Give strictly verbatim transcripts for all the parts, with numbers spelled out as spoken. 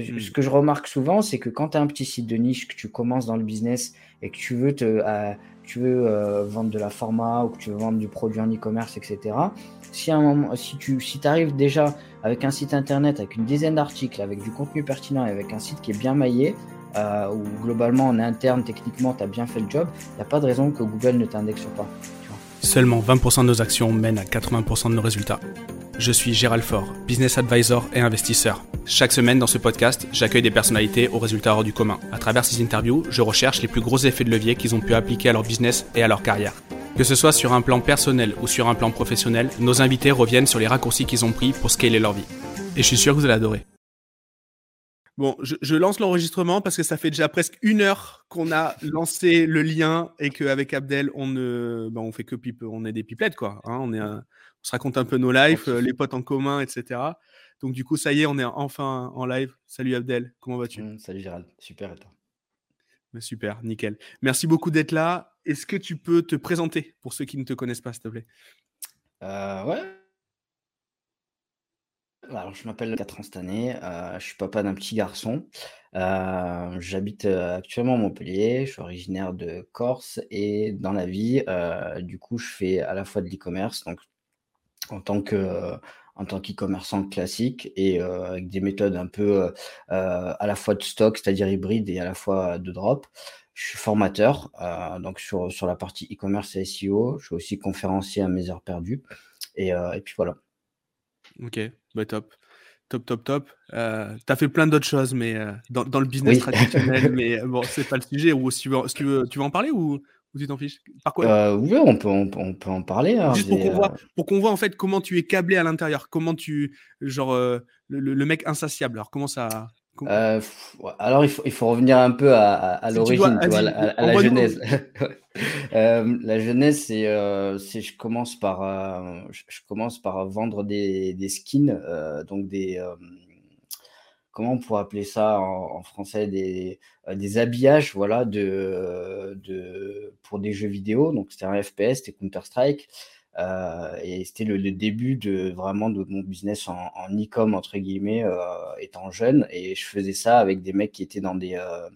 Mmh. Ce que je remarque souvent, c'est que quand tu as un petit site de niche, que tu commences dans le business et que tu veux, te, euh, tu veux euh, vendre de la format ou que tu veux vendre du produit en e-commerce, et cetera, si, à un moment, si tu si arrives déjà avec un site internet, avec une dizaine d'articles, avec du contenu pertinent et avec un site qui est bien maillé, euh, où globalement en interne, techniquement, tu as bien fait le job, il n'y a pas de raison que Google ne t'indexe pas. Tu vois. Seulement vingt pour cent de nos actions mènent à quatre-vingts pour cent de nos résultats. Je suis Gérald Faure, business advisor et investisseur. Chaque semaine dans ce podcast, j'accueille des personnalités aux résultats hors du commun. À travers ces interviews, je recherche les plus gros effets de levier qu'ils ont pu appliquer à leur business et à leur carrière. Que ce soit sur un plan personnel ou sur un plan professionnel, nos invités reviennent sur les raccourcis qu'ils ont pris pour scaler leur vie. Et je suis sûr que vous allez adorer. Bon, je, je lance l'enregistrement parce que ça fait déjà presque une heure qu'on a lancé le lien et qu'avec Abdel, on ne ben on fait que pipe, on est des pipelettes quoi. Hein, on est un, on se raconte un peu nos lives, euh, les potes en commun, et cetera. Donc du coup, ça y est, on est enfin en live. Salut Abdel, comment vas-tu ? Mmh, salut Gérald, super et toi ? Ben, super, nickel. Merci beaucoup d'être là. Est-ce que tu peux te présenter pour ceux qui ne te connaissent pas, s'il te plaît ? euh, Ouais. Alors, je m'appelle Catherine Stané, euh, je suis papa d'un petit garçon. Euh, j'habite euh, actuellement à Montpellier, je suis originaire de Corse et dans la vie, euh, du coup, je fais à la fois de l'e-commerce, donc en tant que euh, en tant qu'e-commerçant classique et euh, avec des méthodes un peu euh, à la fois de stock, c'est-à-dire hybride et à la fois de drop. Je suis formateur, euh, donc sur sur la partie e-commerce et S E O. Je suis aussi conférencier à mes heures perdues et euh, et puis voilà. Ok, bah top, top, top, top. Euh, tu as fait plein d'autres choses, mais euh, dans, dans le business oui. traditionnel, mais bon, c'est pas le sujet. Ou si tu veux, si tu veux, tu veux en parler ou, ou tu t'en fiches ? Par quoi ? euh, Oui, on peut, on, on peut en parler. Hein, Juste pour qu'on euh... voit, pour qu'on voit en fait comment tu es câblé à l'intérieur, comment tu, genre euh, le, le mec insatiable. Alors comment ça ? Comment... Euh, alors il faut, il faut revenir un peu à, à, à si l'origine, tu dois, tu vois, à, à, à la genèse. Euh, la jeunesse, c'est, euh, c'est je commence par, euh, je, je commence par vendre des, des skins, euh, donc des, euh, comment on pourrait appeler ça en, en français, des, euh, des habillages, voilà, de, de, pour des jeux vidéo. Donc c'était un F P S, c'était Counter Strike, euh, et c'était le, le début de vraiment de mon business en, en e-com entre guillemets, euh, étant jeune. Et je faisais ça avec des mecs qui étaient dans des, euh,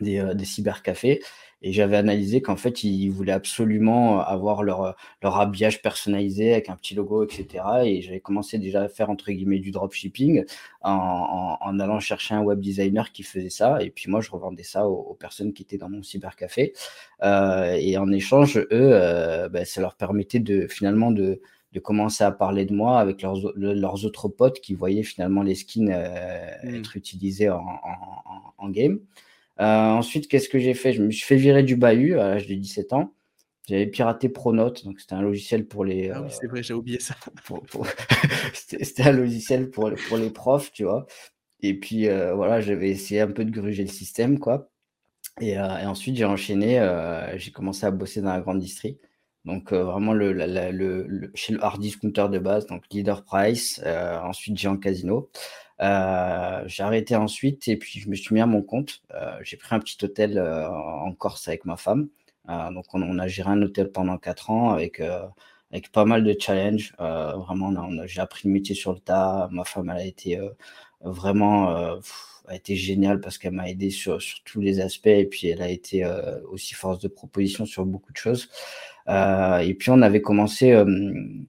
des, euh, des cybercafés. Et j'avais analysé qu'en fait, ils voulaient absolument avoir leur, leur habillage personnalisé avec un petit logo, et cetera. Et j'avais commencé déjà à faire, entre guillemets, du dropshipping en, en, en allant chercher un web designer qui faisait ça. Et puis moi, je revendais ça aux, aux personnes qui étaient dans mon cybercafé. Euh, et en échange, eux, euh, bah, ça leur permettait de finalement de... de commencer à parler de moi avec leurs, leurs autres potes qui voyaient finalement les skins euh, mmh. être utilisés en, en, en game. Euh, ensuite, qu'est-ce que j'ai fait ? Je me suis fait virer du bahut à l'âge de dix-sept ans. J'avais piraté Pronote, donc c'était un logiciel pour les... Ah oui, c'est vrai, euh, j'ai oublié ça. Pour, pour... c'était, c'était un logiciel pour, pour les profs, tu vois. Et puis, euh, voilà, j'avais essayé un peu de gruger le système, quoi. Et, euh, et ensuite, j'ai enchaîné, euh, j'ai commencé à bosser dans la grande distrie. Donc, euh, vraiment, le, la, la, le, le, chez le hard discounter de base, donc Leader Price, euh, ensuite Géant Casino. Euh, j'ai arrêté ensuite et puis je me suis mis à mon compte. Euh, j'ai pris un petit hôtel euh, en Corse avec ma femme. Euh, donc, on, on a géré un hôtel pendant quatre ans avec, euh, avec pas mal de challenges. Euh, vraiment, on a, on a, j'ai appris le métier sur le tas. Ma femme, elle a été euh, vraiment... Euh, pff, a été géniale parce qu'elle m'a aidé sur, sur tous les aspects et puis elle a été euh, aussi force de proposition sur beaucoup de choses. Euh, et puis on avait commencé, euh,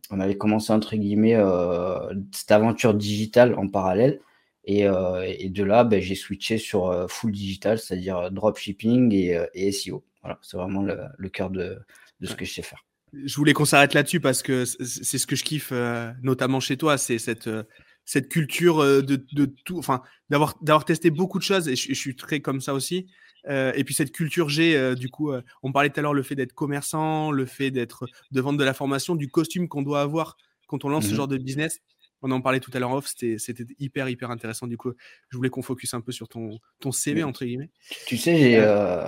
on avait commencé entre guillemets euh, cette aventure digitale en parallèle et, euh, et de là, ben, j'ai switché sur euh, full digital, c'est-à-dire dropshipping et, et S E O. Voilà, c'est vraiment le, le cœur de, de ce que je sais faire. Je voulais qu'on s'arrête là-dessus parce que c'est ce que je kiffe, euh, notamment chez toi, c'est cette... Euh... cette culture de, de tout, enfin, d'avoir, d'avoir testé beaucoup de choses, et je, je suis très comme ça aussi. Euh, et puis cette culture G, euh, du coup, euh, on parlait tout à l'heure le fait d'être commerçant, le fait d'être de vendre de la formation, du costume qu'on doit avoir quand on lance mmh. ce genre de business. On en parlait tout à l'heure off, c'était, c'était hyper, hyper intéressant. Du coup, je voulais qu'on focus un peu sur ton, ton C V, entre guillemets. Tu sais, j'ai, euh,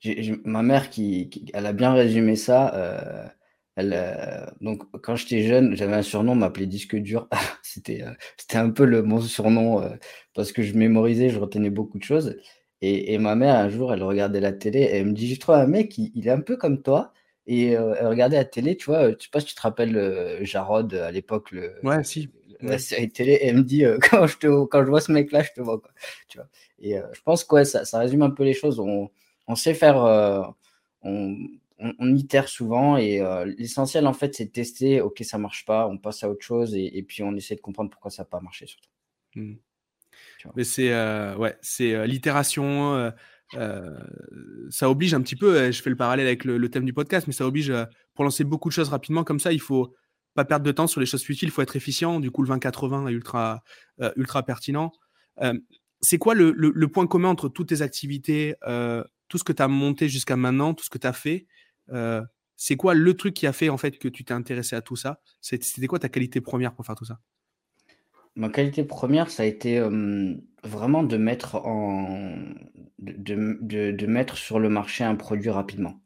j'ai, j'ai ma mère qui, qui, elle a bien résumé ça. Euh... Elle, euh, donc quand j'étais jeune, j'avais un surnom, on m'appelait disque dur. c'était, euh, c'était un peu le mon surnom euh, parce que je mémorisais, je retenais beaucoup de choses. Et, et ma mère, un jour, elle regardait la télé et elle me dit, j'ai trouvé un mec, il, il est un peu comme toi. Et euh, elle regardait la télé, tu vois, je ne sais pas si tu te rappelles euh, Jarod à l'époque, le, ouais, si. le, ouais. sur une télé et elle me dit euh, quand, je te, quand je vois ce mec là je te vois quoi, tu vois. Et euh, je pense que ouais, ça, ça résume un peu les choses. On, on sait faire euh, on, on, on itère souvent et euh, l'essentiel en fait c'est de tester, ok ça marche pas, on passe à autre chose et, et puis on essaie de comprendre pourquoi ça n'a pas marché surtout. Mmh. Mais c'est euh, ouais, c'est euh, l'itération, euh, euh, ça oblige un petit peu, euh, je fais le parallèle avec le, le thème du podcast, mais ça oblige euh, pour lancer beaucoup de choses rapidement comme ça, il faut pas perdre de temps sur les choses futiles, il faut être efficient, du coup le vingt quatre-vingts est ultra, euh, ultra pertinent. Euh, c'est quoi le, le, le point commun entre toutes tes activités, euh, tout ce que tu as monté jusqu'à maintenant, tout ce que tu as fait, euh, c'est quoi le truc qui a fait en fait que tu t'es intéressé à tout ça? C'était quoi ta qualité première pour faire tout ça? Ma qualité première, ça a été euh, vraiment de mettre, en... de, de, de mettre sur le marché un produit rapidement.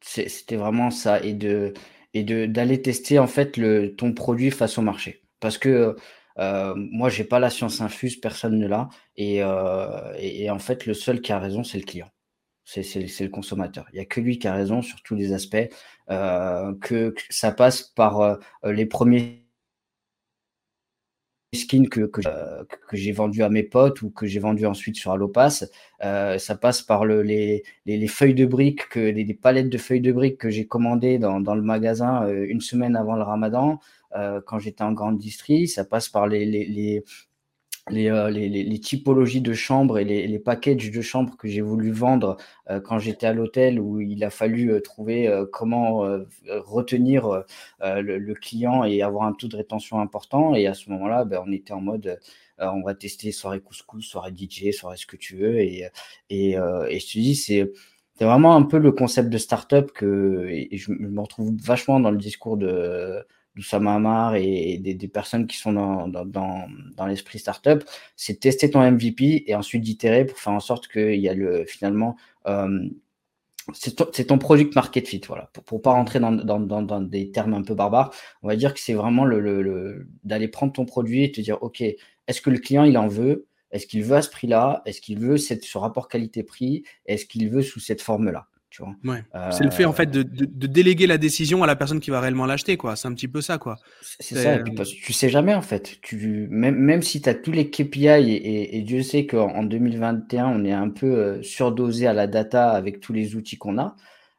C'est, c'était vraiment ça. Et, de, et de, d'aller tester en fait, le, ton produit face au marché. Parce que euh, moi, je n'ai pas la science infuse, personne ne l'a. Et, euh, et, et en fait, le seul qui a raison, c'est le client. C'est, c'est, c'est le consommateur. Il n'y a que lui qui a raison sur tous les aspects. Euh, que, que ça passe par euh, les premiers... skins que, que, euh, que j'ai vendu à mes potes ou que j'ai vendu ensuite sur Allopass, euh, ça passe par le, les, les, les feuilles de briques, que, les, les palettes de feuilles de briques que j'ai commandées dans, dans le magasin euh, une semaine avant le Ramadan, euh, quand j'étais en grande distrie, ça passe par les, les, les, les, euh, les, les, les typologies de chambres et les, les packages de chambres que j'ai voulu vendre euh, quand j'étais à l'hôtel où il a fallu euh, trouver euh, comment euh, retenir euh, le, le client et avoir un taux de rétention important. Et à ce moment-là, ben, on était en mode euh, on va tester soirée couscous, soirée D J, soirée ce que tu veux. Et, et, euh, et je te dis, c'est, c'est vraiment un peu le concept de start-up que et, et je me retrouve vachement dans le discours de. d'Oussama Ammar et des, des personnes qui sont dans, dans, dans, dans l'esprit startup, c'est tester ton M V P et ensuite d'itérer pour faire en sorte qu'il y a le, finalement, euh, c'est, ton, c'est ton product market fit, voilà. Pour ne pas rentrer dans, dans, dans, dans des termes un peu barbares, on va dire que c'est vraiment le, le, le, d'aller prendre ton produit et te dire, ok, est-ce que le client, il en veut? Est-ce qu'il veut à ce prix-là? Est-ce qu'il veut cette, ce rapport qualité-prix? Est-ce qu'il veut sous cette forme-là? Ouais. Euh... C'est le fait en fait de, de, de déléguer la décision à la personne qui va réellement l'acheter, quoi. C'est un petit peu ça, quoi. C'est, c'est ça. Et puis, parce que tu sais jamais en fait. Tu, même, même si tu as tous les K P I et, et, et Dieu sait qu'en deux mille vingt et un on est un peu euh, surdosé à la data avec tous les outils qu'on a.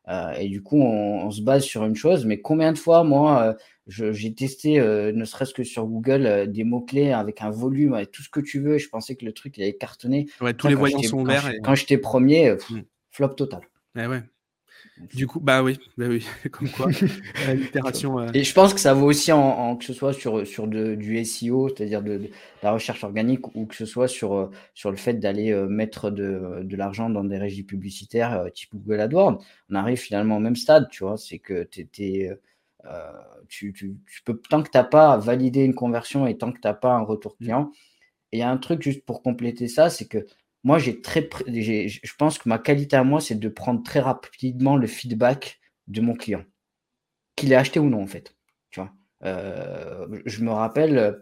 Euh, et du coup, on, on se base sur une chose. Mais combien de fois, moi, euh, je, j'ai testé, euh, ne serait-ce que sur Google, euh, des mots-clés avec un volume, avec tout ce que tu veux. Et je pensais que le truc, il allait cartonner. Ouais, tous les voyants sont verts. Et... Quand j'étais premier, euh, mmh. flop total. Eh ouais. Du coup, bah oui, bah oui. Comme quoi, l'itération. Euh... Et je pense que ça vaut aussi en, en que ce soit sur, sur de, du S E O, c'est-à-dire de, de la recherche organique, ou que ce soit sur, sur le fait d'aller euh, mettre de, de l'argent dans des régies publicitaires euh, type Google AdWords. On arrive finalement au même stade, tu vois. C'est que t'es, t'es, euh, tu, tu, tu peux, tant que tu n'as pas validé une conversion et tant que tu n'as pas un retour client. Et il y a un truc juste pour compléter ça, c'est que moi, j'ai très, j'ai, je pense que ma qualité à moi, c'est de prendre très rapidement le feedback de mon client, qu'il ait acheté ou non, en fait. Tu vois, euh, je me rappelle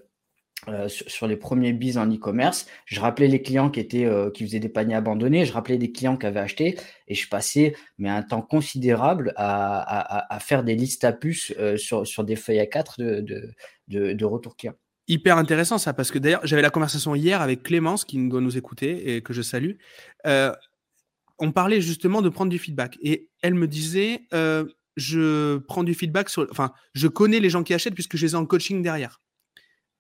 euh, sur, sur les premiers bises en e-commerce, je rappelais les clients qui étaient, euh, qui faisaient des paniers abandonnés, je rappelais des clients qui avaient acheté, et je passais mais un temps considérable à, à, à faire des listes à puces euh, sur, sur des feuilles A quatre de, de, de, de retour client. Hyper intéressant ça, parce que d'ailleurs, j'avais la conversation hier avec Clémence, qui doit nous écouter et que je salue. Euh, on parlait justement de prendre du feedback. Et elle me disait, euh, je prends du feedback, sur, enfin, je connais les gens qui achètent puisque je les ai en coaching derrière.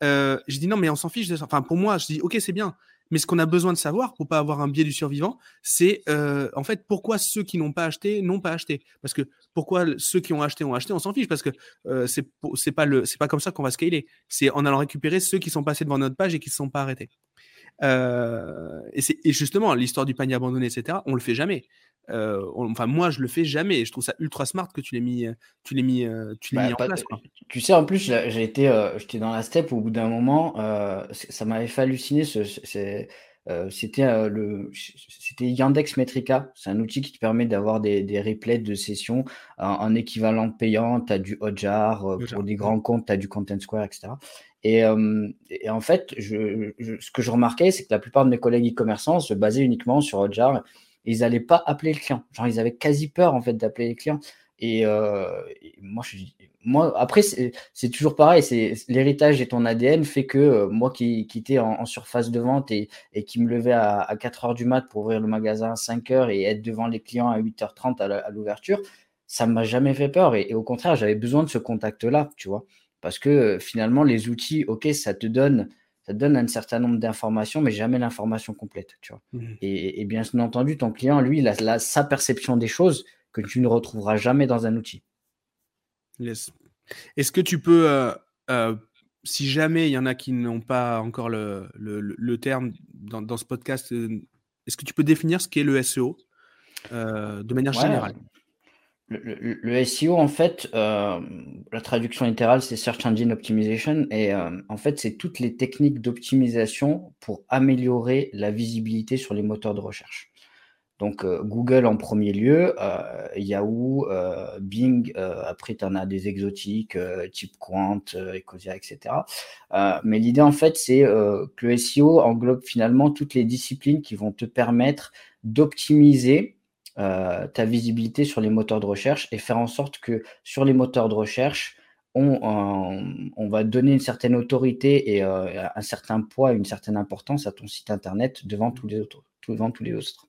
Euh, je dis non, mais on s'en fiche de ça. Enfin, pour moi, je dis, ok, c'est bien. Mais ce qu'on a besoin de savoir pour ne pas avoir un biais du survivant, c'est euh, en fait pourquoi ceux qui n'ont pas acheté n'ont pas acheté. Parce que pourquoi ceux qui ont acheté ont acheté, on s'en fiche parce que euh, ce n'est pas, pas comme ça qu'on va scaler. C'est en allant récupérer ceux qui sont passés devant notre page et qui ne se sont pas arrêtés. Euh, et, c'est, et justement, l'histoire du panier abandonné, et cetera, on ne le fait jamais. Euh, on, enfin, moi, je ne le fais jamais. Et je trouve ça ultra smart que tu l'aies mis, tu l'aies mis, tu l'aies bah, mis pas, en place. Quoi. Tu sais, en plus, j'ai été, euh, j'étais dans la steppe. Au bout d'un moment, euh, ça m'avait fait halluciner. Ce, c'est, euh, c'était, euh, le, c'était Yandex Metrica. C'est un outil qui te permet d'avoir des, des replays de sessions en, en équivalent payant. Tu as du Hotjar. Euh, pour des grands comptes, tu as du Content Square, et cetera. Et, euh, et en fait, je, je, ce que je remarquais, c'est que la plupart de mes collègues e-commerçants se basaient uniquement sur Hotjar. Ils n'allaient pas appeler le client. Genre, ils avaient quasi peur en fait d'appeler les clients. Et, euh, et moi, je, moi, après, c'est, c'est toujours pareil. C'est, l'héritage et ton A D N fait que euh, moi qui, qui étais en, en surface de vente et, et qui me levais à, à quatre heures du mat pour ouvrir le magasin à cinq heures et être devant les clients à huit heures trente à, la, à l'ouverture, ça ne m'a jamais fait peur. Et, et au contraire, j'avais besoin de ce contact-là, tu vois. Parce que euh, finalement, les outils, OK, ça te donne... ça te donne un certain nombre d'informations, mais jamais l'information complète, tu vois. Mmh. Et, et bien entendu, ton client, lui, il a la, sa perception des choses que tu ne retrouveras jamais dans un outil. Yes. Est-ce que tu peux, euh, euh, si jamais il y en a qui n'ont pas encore le, le, le terme dans, dans ce podcast, est-ce que tu peux définir ce qu'est le S E O euh, de manière ouais. générale ? Le, le, le S E O, en fait, euh, la traduction littérale, c'est Search Engine Optimization. Et euh, en fait, c'est toutes les techniques d'optimisation pour améliorer la visibilité sur les moteurs de recherche. Donc, euh, Google en premier lieu, euh, Yahoo, euh, Bing, euh, après, tu en as des exotiques, euh, type Quant, euh, Ecosia, et cetera. Euh, mais l'idée, en fait, c'est euh, que le S E O englobe finalement toutes les disciplines qui vont te permettre d'optimiser Euh, ta visibilité sur les moteurs de recherche et faire en sorte que sur les moteurs de recherche, on, euh, on va donner une certaine autorité et euh, un certain poids, une certaine importance à ton site internet devant tous les autres. Devant tous les autres.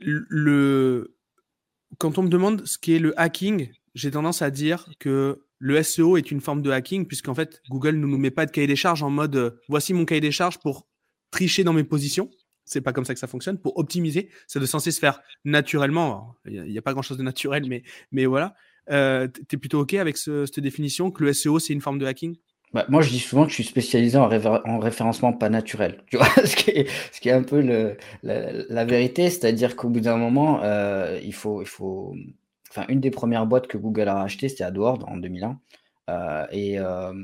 Le... Quand on me demande ce qu'est le hacking, j'ai tendance à dire que le S E O est une forme de hacking puisqu'en fait, Google ne nous met pas de cahier des charges en mode euh, « voici mon cahier des charges pour tricher dans mes positions ». C'est pas comme ça que ça fonctionne. Pour optimiser, ça doit censé se faire naturellement. Il n'y a, a pas grand-chose de naturel, mais, mais voilà. Euh, tu es plutôt OK avec ce, cette définition que le S E O, c'est une forme de hacking ? Bah, moi, je dis souvent que je suis spécialisé en, réver- en référencement pas naturel. Tu vois, ce qui est, ce qui est un peu le, la, la vérité. C'est-à-dire qu'au bout d'un moment, euh, il faut, il faut... Enfin, une des premières boîtes que Google a rachetées, c'était AdWords en deux mille un. Euh, et... Euh...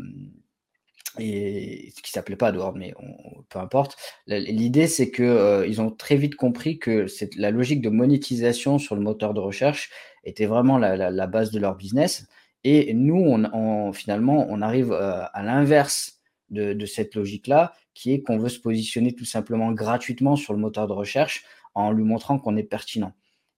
et qui s'appelait pas AdWords, mais on, peu importe. L'idée, c'est qu'ils euh, ont très vite compris que c'est, la logique de monétisation sur le moteur de recherche était vraiment la, la, la base de leur business. Et nous, on, on, finalement, on arrive euh, à l'inverse de, de cette logique-là, qui est qu'on veut se positionner tout simplement gratuitement sur le moteur de recherche en lui montrant qu'on est pertinent.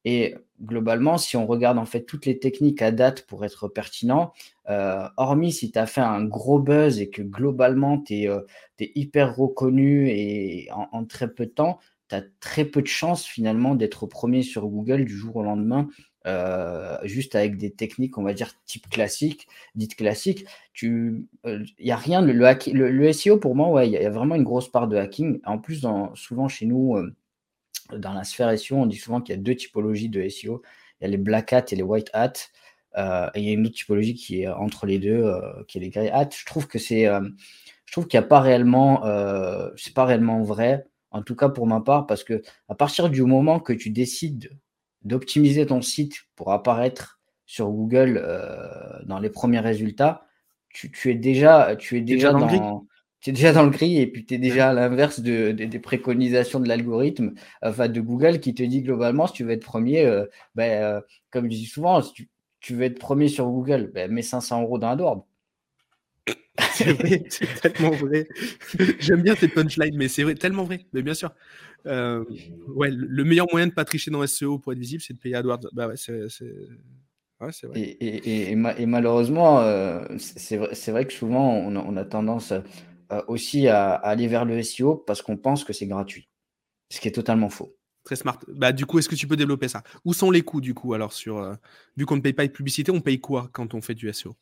Et globalement, si on regarde en fait toutes les techniques à date pour être pertinent, euh, hormis si tu as fait un gros buzz et que globalement, tu es euh, hyper reconnu et en, en très peu de temps, tu as très peu de chances finalement d'être premier sur Google du jour au lendemain, euh, juste avec des techniques, on va dire, type classique, dites classique. Il n'y euh, a rien, le, le, hack, le, le S E O pour moi, ouais, il y, y a vraiment une grosse part de hacking. En plus, dans, souvent chez nous, euh, dans la sphère S E O, on dit souvent qu'il y a deux typologies de S E O. Il y a les black hat et les white hat. Euh, et il y a une autre typologie qui est entre les deux, euh, qui est les grey hat. Je trouve que c'est, euh, je trouve qu'il n'y a pas réellement, euh, c'est pas réellement vrai. En tout cas pour ma part, parce que à partir du moment que tu décides d'optimiser ton site pour apparaître sur Google euh, dans les premiers résultats, tu, tu es déjà, tu es déjà, déjà dans, dans tu es déjà dans le gris et puis tu es déjà à l'inverse de, de, des préconisations de l'algorithme, enfin de Google, qui te dit globalement, si tu veux être premier, euh, ben, euh, comme je dis souvent, si tu, tu veux être premier sur Google, ben, mets cinq cents euros dans AdWords. C'est vrai, c'est tellement vrai. J'aime bien cette punchline, mais c'est vrai, tellement vrai, mais bien sûr. Euh, ouais, le meilleur moyen de ne pas tricher dans S E O pour être visible, c'est de payer AdWords. Bah ouais, c'est... c'est... Ouais, c'est vrai. Et, et, et, et, ma- et malheureusement, euh, c'est, vrai, c'est vrai que souvent, on a, on a tendance... À... Euh, aussi à, à aller vers le S E O parce qu'on pense que c'est gratuit, ce qui est totalement faux. Très smart. Bah, du coup, est-ce que tu peux développer ça ? Où sont les coûts du coup ? Alors, sur, euh, vu qu'on ne paye pas de publicité, on paye quoi quand on fait du S E O ?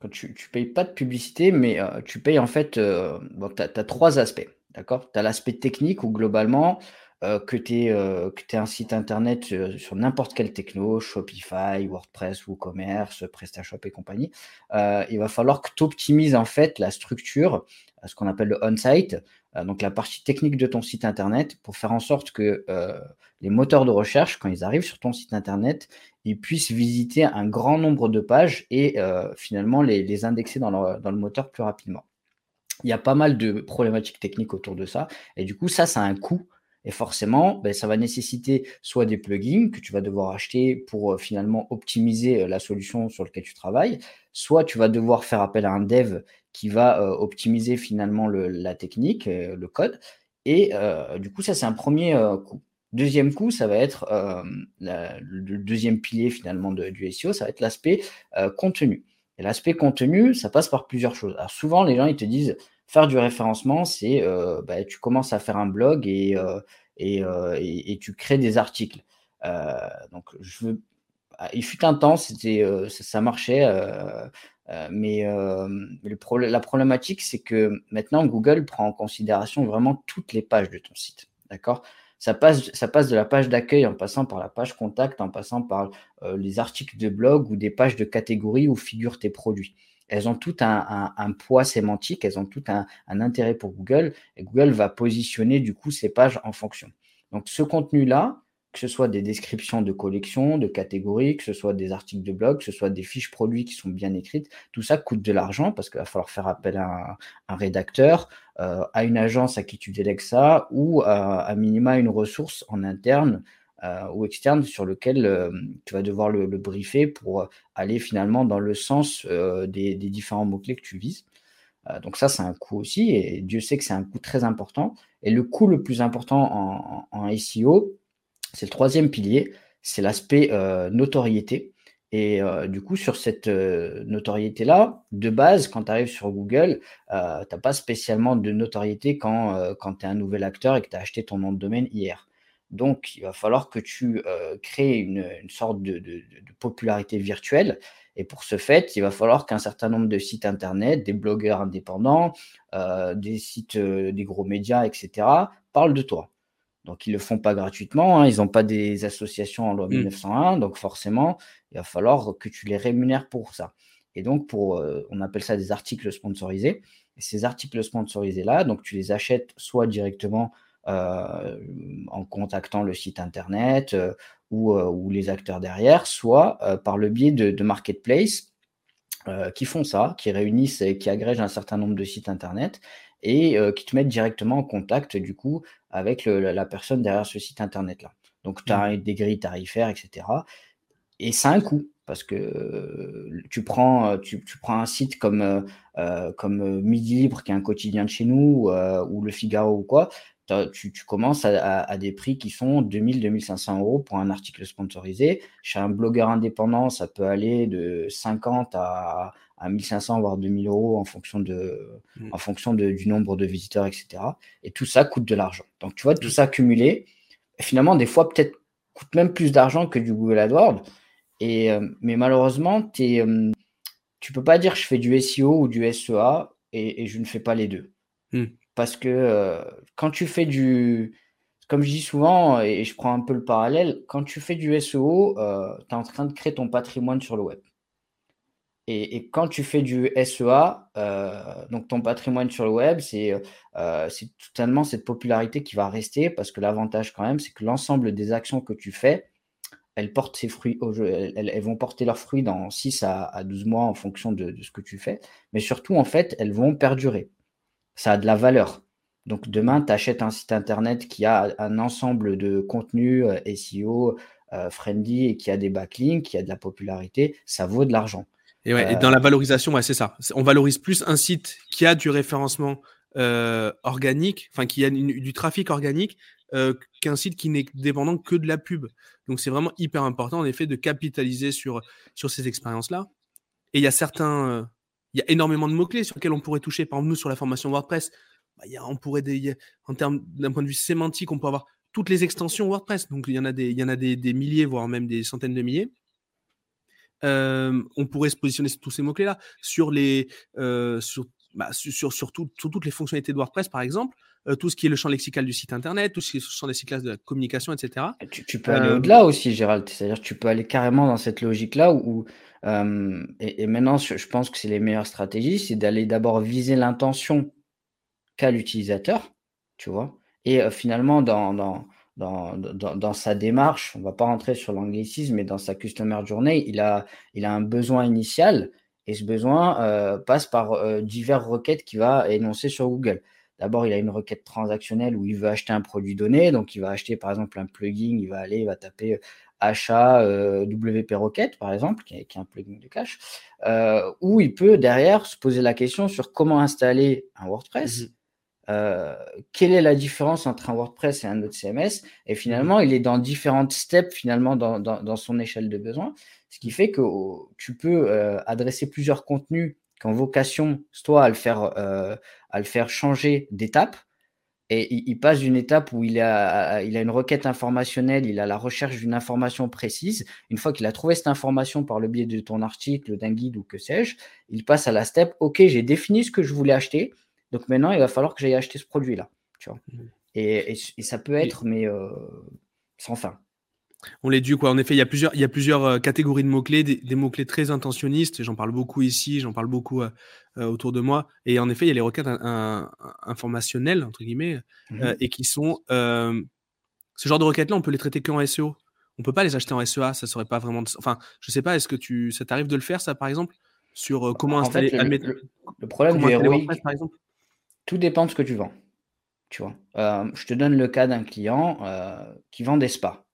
Quand tu ne payes pas de publicité, mais euh, tu payes en fait, euh, bon, tu as trois aspects, d'accord ? Tu as l'aspect technique où globalement, euh, que tu es euh, un site internet euh, sur n'importe quelle techno, Shopify, WordPress, WooCommerce, PrestaShop et compagnie, euh, il va falloir que tu optimises en fait la structure, ce qu'on appelle le on-site, euh, donc la partie technique de ton site internet, pour faire en sorte que euh, les moteurs de recherche, quand ils arrivent sur ton site internet, ils puissent visiter un grand nombre de pages et euh, finalement les, les indexer dans le, dans le moteur plus rapidement. Il y a pas mal de problématiques techniques autour de ça, et du coup, ça, ça a un coût. Et forcément, ben, ça va nécessiter soit des plugins que tu vas devoir acheter pour euh, finalement optimiser euh, la solution sur laquelle tu travailles, soit tu vas devoir faire appel à un dev qui va euh, optimiser finalement le, la technique, euh, le code. Et euh, du coup, ça, c'est un premier euh, coup. Deuxième coup, ça va être euh, la, le deuxième pilier finalement de, du S E O, ça va être l'aspect euh, contenu. Et l'aspect contenu, ça passe par plusieurs choses. Alors souvent, les gens, ils te disent, faire du référencement, c'est euh, bah, tu commences à faire un blog et, euh, et, euh, et, et tu crées des articles. Euh, donc, je veux... il fut un temps, c'était, euh, ça, ça marchait, euh, euh, mais euh, le pro... la problématique, c'est que maintenant, Google prend en considération vraiment toutes les pages de ton site, d'accord ? Ça passe, ça passe de la page d'accueil en passant par la page contact, en passant par euh, les articles de blog ou des pages de catégorie où figurent tes produits. Elles ont tout un, un, un poids sémantique, elles ont tout un, un intérêt pour Google et Google va positionner du coup ces pages en fonction. Donc, ce contenu-là, que ce soit des descriptions de collections, de catégories, que ce soit des articles de blog, que ce soit des fiches produits qui sont bien écrites, tout ça coûte de l'argent parce qu'il va falloir faire appel à un, un rédacteur, Euh, à une agence à qui tu délègues ça ou euh, à minima une ressource en interne euh, ou externe sur lequel euh, tu vas devoir le, le briefer pour aller finalement dans le sens euh, des, des différents mots-clés que tu vises. Euh, donc ça, c'est un coût aussi et Dieu sait que c'est un coût très important. Et le coût le plus important en, en S E O, c'est le troisième pilier, c'est l'aspect euh, notoriété. Et euh, du coup, sur cette euh, notoriété-là, de base, quand tu arrives sur Google, euh, tu n'as pas spécialement de notoriété quand, euh, quand tu es un nouvel acteur et que tu as acheté ton nom de domaine hier. Donc, il va falloir que tu euh, crées une, une sorte de, de, de popularité virtuelle. Et pour ce fait, il va falloir qu'un certain nombre de sites internet, des blogueurs indépendants, euh, des sites, euh, des gros médias, et cetera, parlent de toi. Donc, ils ne le font pas gratuitement, hein, ils n'ont pas des associations en loi mmh. mille neuf cent un, donc forcément, il va falloir que tu les rémunères pour ça. Et donc, pour, euh, on appelle ça des articles sponsorisés. Et ces articles sponsorisés-là, donc tu les achètes soit directement euh, en contactant le site internet euh, ou, euh, ou les acteurs derrière, soit euh, par le biais de, de marketplace euh, qui font ça, qui réunissent et qui agrègent un certain nombre de sites internet et euh, qui te mettent directement en contact, du coup, avec le, la, la personne derrière ce site internet-là. Donc, tu as mmh. des grilles tarifaires, et cetera. Et ça a un coût, parce que euh, tu, prends, tu, tu prends un site comme, euh, comme Midi Libre, qui est un quotidien de chez nous, euh, ou le Figaro ou quoi, tu, tu commences à, à, à des prix qui sont deux mille, deux mille cinq cents euros pour un article sponsorisé. Chez un blogueur indépendant, ça peut aller de cinquante à... à mille cinq cents voire deux mille euros en fonction, de, mmh. en fonction de, du nombre de visiteurs, et cetera. Et tout ça coûte de l'argent. Donc, tu vois, tout mmh. ça cumulé, finalement, des fois, peut-être coûte même plus d'argent que du Google AdWords. Et, euh, mais malheureusement, t'es, euh, tu ne peux pas dire je fais du S E O ou du S E A et, et je ne fais pas les deux. Mmh. Parce que euh, quand tu fais du... Comme je dis souvent, et je prends un peu le parallèle, quand tu fais du S E O, euh, tu es en train de créer ton patrimoine sur le web. Et, et quand tu fais du S E A, euh, donc ton patrimoine sur le web, c'est, euh, c'est totalement cette popularité qui va rester parce que l'avantage quand même, c'est que l'ensemble des actions que tu fais, elles, portent ses fruits au jeu, elles, elles vont porter leurs fruits dans six à douze mois en fonction de, de ce que tu fais. Mais surtout, en fait, elles vont perdurer. Ça a de la valeur. Donc demain, tu achètes un site internet qui a un ensemble de contenus euh, S E O, euh, friendly et qui a des backlinks, qui a de la popularité, ça vaut de l'argent. Et, ouais, euh... et dans la valorisation, ouais, c'est ça. On valorise plus un site qui a du référencement euh, organique, enfin qui a une, du trafic organique, euh, qu'un site qui n'est dépendant que de la pub. Donc, c'est vraiment hyper important, en effet, de capitaliser sur, sur ces expériences-là. Et il y a certains, euh, il y a énormément de mots-clés sur lesquels on pourrait toucher. Par exemple, nous, sur la formation WordPress, bah, il y a, on pourrait, des, il y a, en termes d'un point de vue sémantique, on peut avoir toutes les extensions WordPress. Donc, il y en a des, il y en a des, des milliers, voire même des centaines de milliers. Euh, on pourrait se positionner sur tous ces mots-clés là, sur les, euh, sur, bah, sur, sur, tout, sur toutes les fonctionnalités de WordPress par exemple, euh, tout ce qui est le champ lexical du site internet, tout ce qui est le champ lexical de la communication, et cetera. Tu, tu peux euh, aller au-delà aussi, Gérald. C'est-à-dire, tu peux aller carrément dans cette logique-là où, où euh, et, et maintenant, je, je pense que c'est les meilleures stratégies, c'est d'aller d'abord viser l'intention qu'a l'utilisateur, tu vois, et euh, finalement dans, dans Dans, dans, dans sa démarche, on ne va pas rentrer sur l'anglicisme, mais dans sa customer journey, il a, il a un besoin initial et ce besoin euh, passe par euh, diverses requêtes qu'il va énoncer sur Google. D'abord, il a une requête transactionnelle où il veut acheter un produit donné, donc il va acheter par exemple un plugin, il va aller, il va taper achat euh, W P Rocket par exemple, qui est, qui est un plugin de cache, euh, où il peut derrière se poser la question sur comment installer un WordPress. Mm-hmm. euh, quelle est la différence entre un WordPress et un autre C M S, et finalement, il est dans différentes steps finalement dans, dans, dans son échelle de besoin, ce qui fait que oh, tu peux euh, adresser plusieurs contenus qui ont vocation, soit à le faire, euh, à le faire changer d'étape. Et il passe d'une étape où il a, il a une requête informationnelle, il a la recherche d'une information précise. Une fois qu'il a trouvé cette information par le biais de ton article, d'un guide ou que sais-je, il passe à la step « Ok, j'ai défini ce que je voulais acheter, donc maintenant, il va falloir que j'aille acheter ce produit-là. » et, et, et ça peut être mais euh, sans fin. On les due, quoi. En effet, il y a plusieurs, il y a plusieurs catégories de mots-clés, des, des mots-clés très intentionnistes. J'en parle beaucoup ici, j'en parle beaucoup euh, autour de moi. Et en effet, il y a les requêtes un, un, informationnelles, entre guillemets, mm-hmm. euh, et qui sont… Euh, ce genre de requêtes-là, on peut les traiter qu'en S E O. On ne peut pas les acheter en S E A, ça ne serait pas vraiment… De... Enfin, je ne sais pas, est-ce que tu, ça t'arrive de le faire, ça, par exemple, sur euh, comment en installer… Fait, le, admettre... le, le problème du héroïque, par exemple, tout dépend de ce que tu vends. Tu vois. Euh, je te donne le cas d'un client euh, qui vend des spas.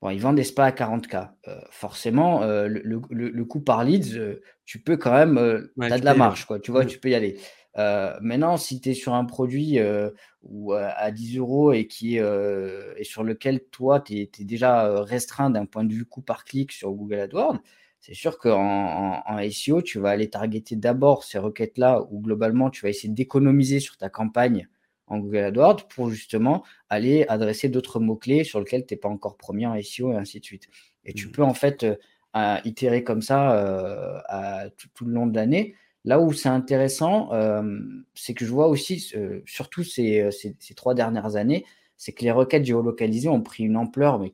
Bon, ils vendent des spas à quarante K. Euh, forcément, euh, le, le, le coût par leads, euh, tu peux quand même, euh, ouais, tu as de la marge, quoi, tu vois, mmh. tu peux y aller. Euh, maintenant, si tu es sur un produit euh, ou à dix euros et, qui, euh, et sur lequel toi, tu es déjà restreint d'un point de vue coût par clic sur Google AdWords, c'est sûr qu'en en, en S E O, tu vas aller targeter d'abord ces requêtes-là où globalement, tu vas essayer d'économiser sur ta campagne en Google AdWords pour justement aller adresser d'autres mots-clés sur lesquels tu n'es pas encore premier en S E O et ainsi de suite. Et mmh. tu peux en fait euh, itérer comme ça euh, à tout, tout le long de l'année. Là où c'est intéressant, euh, c'est que je vois aussi, euh, surtout ces, ces, ces trois dernières années, c'est que les requêtes géolocalisées ont pris une ampleur mais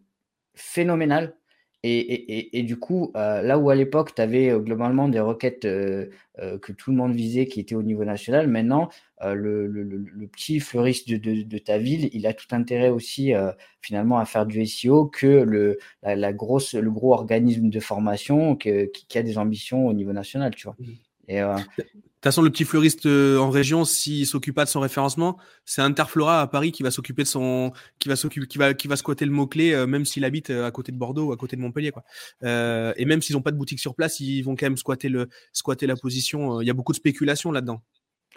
phénoménale. Et, et, et, et du coup, euh, là où à l'époque, tu avais euh, globalement des requêtes euh, euh, que tout le monde visait qui étaient au niveau national, maintenant, euh, le, le, le petit fleuriste de, de, de ta ville, il a tout intérêt aussi euh, finalement à faire du S E O que le, la, la grosse, le gros organisme de formation que, qui, qui a des ambitions au niveau national, tu vois. Et, euh, de toute façon, le petit fleuriste euh, en région, s'il ne s'occupe pas de son référencement, c'est Interflora à Paris qui va s'occuper de son, qui va s'occuper, qui va, qui va squatter le mot-clé, euh, même s'il habite euh, à côté de Bordeaux ou à côté de Montpellier, quoi. Euh, et même s'ils n'ont pas de boutique sur place, ils vont quand même squatter le, squatter la position. Il euh, y a beaucoup de spéculation là-dedans.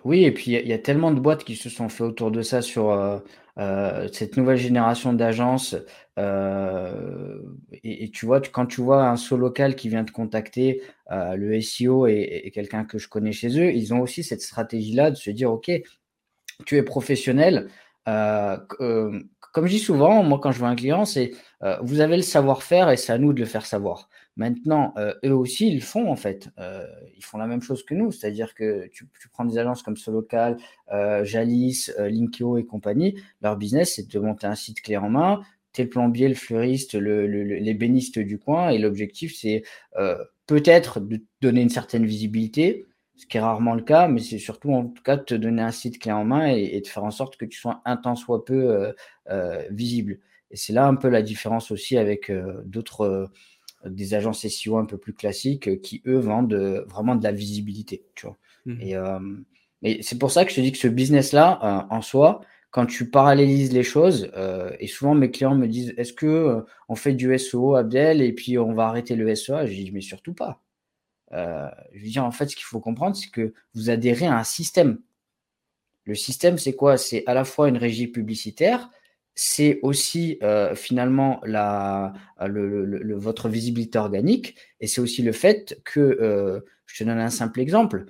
Oui, et puis il y, y a tellement de boîtes qui se sont fait autour de ça sur euh, euh, cette nouvelle génération d'agences. Euh, et, et tu vois, tu, quand tu vois un Solocal qui vient te contacter, euh, le S E O et, et quelqu'un que je connais chez eux, ils ont aussi cette stratégie-là de se dire, OK, tu es professionnel. Euh, euh, comme je dis souvent, moi quand je vois un client, c'est euh, vous avez le savoir-faire et c'est à nous de le faire savoir. Maintenant, euh, eux aussi, ils le font en fait. Euh, ils font la même chose que nous. C'est-à-dire que tu, tu prends des agences comme Solocal, euh, Jalis, euh, Linkeo et compagnie. Leur business, c'est de monter un site clé en main. Tu es le plombier, le fleuriste, le, le, l'ébéniste du coin. Et l'objectif, c'est euh, peut-être de te donner une certaine visibilité, ce qui est rarement le cas, mais c'est surtout en tout cas de te donner un site clé en main et, et de faire en sorte que tu sois un tant soit peu euh, euh, visible. Et c'est là un peu la différence aussi avec euh, d'autres... Euh, des agences S E O un peu plus classiques qui, eux, vendent euh, vraiment de la visibilité, tu vois. Mmh. Et, euh, et c'est pour ça que je te dis que ce business-là, euh, en soi, quand tu parallélises les choses, euh, et souvent mes clients me disent, est-ce que euh, on fait du S E O, Abdel, et puis on va arrêter le S E A? Je dis, mais surtout pas. Euh, je veux dire, en fait, ce qu'il faut comprendre, c'est que vous adhérez à un système. Le système, c'est quoi? C'est à la fois une régie publicitaire, c'est aussi euh, finalement la, le, le, le, votre visibilité organique et c'est aussi le fait que, euh, je te donne un simple exemple,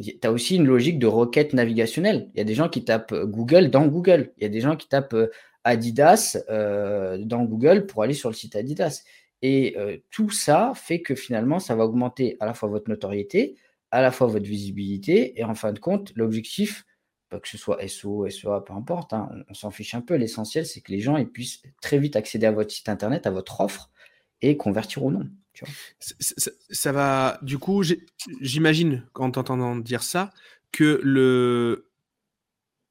tu as aussi une logique de requête navigationnelle. Il y a des gens qui tapent Google dans Google. Il y a des gens qui tapent Adidas euh, dans Google pour aller sur le site Adidas. Et euh, tout ça fait que finalement, ça va augmenter à la fois votre notoriété, à la fois votre visibilité et en fin de compte, l'objectif, que ce soit S E O, S E A, peu importe, hein, on, on s'en fiche un peu. L'essentiel, c'est que les gens ils puissent très vite accéder à votre site internet, à votre offre et convertir ou non. Tu vois. Ça, ça, ça va. Du coup, j'imagine, en t'entendant dire ça, que le,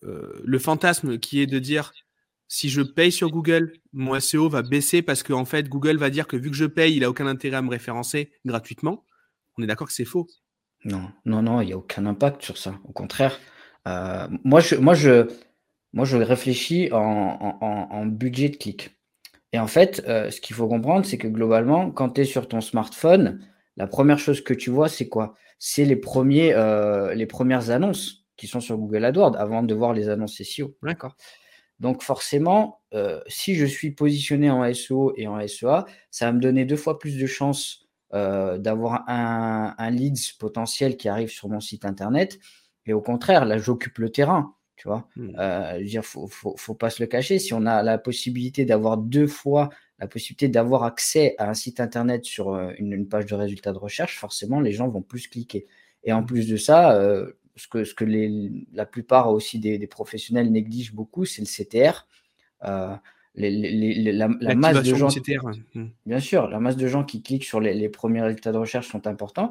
euh, le fantasme qui est de dire si je paye sur Google, mon S E O va baisser parce qu'en fait, Google va dire que vu que je paye, il n'a aucun intérêt à me référencer gratuitement. On est d'accord que c'est faux. Non, non, non, il n'y a aucun impact sur ça. Au contraire. Euh, moi, je, moi, je, moi, je réfléchis en, en, en budget de clic. Et en fait, euh, ce qu'il faut comprendre, c'est que globalement, quand tu es sur ton smartphone, la première chose que tu vois, c'est quoi? C'est les, premiers, euh, les premières annonces. qui sont sur Google AdWords avant de voir les annonces S E O. D'accord. Donc forcément, euh, si je suis positionné en S E O et en S E A, ça va me donner deux fois plus de chances euh, d'avoir un, un leads potentiel qui arrive sur mon site internet. Et au contraire, là, j'occupe le terrain. Tu vois, euh, je veux dire, faut, faut, faut pas se le cacher. Si on a la possibilité d'avoir deux fois la possibilité d'avoir accès à un site internet sur une, une page de résultats de recherche, forcément, les gens vont plus cliquer. Et en plus de ça, euh, ce que, ce que les, la plupart aussi des, des professionnels négligent beaucoup, c'est le C T R. Euh, les, les, les, la, la masse de gens, C T R. Bien sûr, la masse de gens qui cliquent sur les, les premiers résultats de recherche sont importants.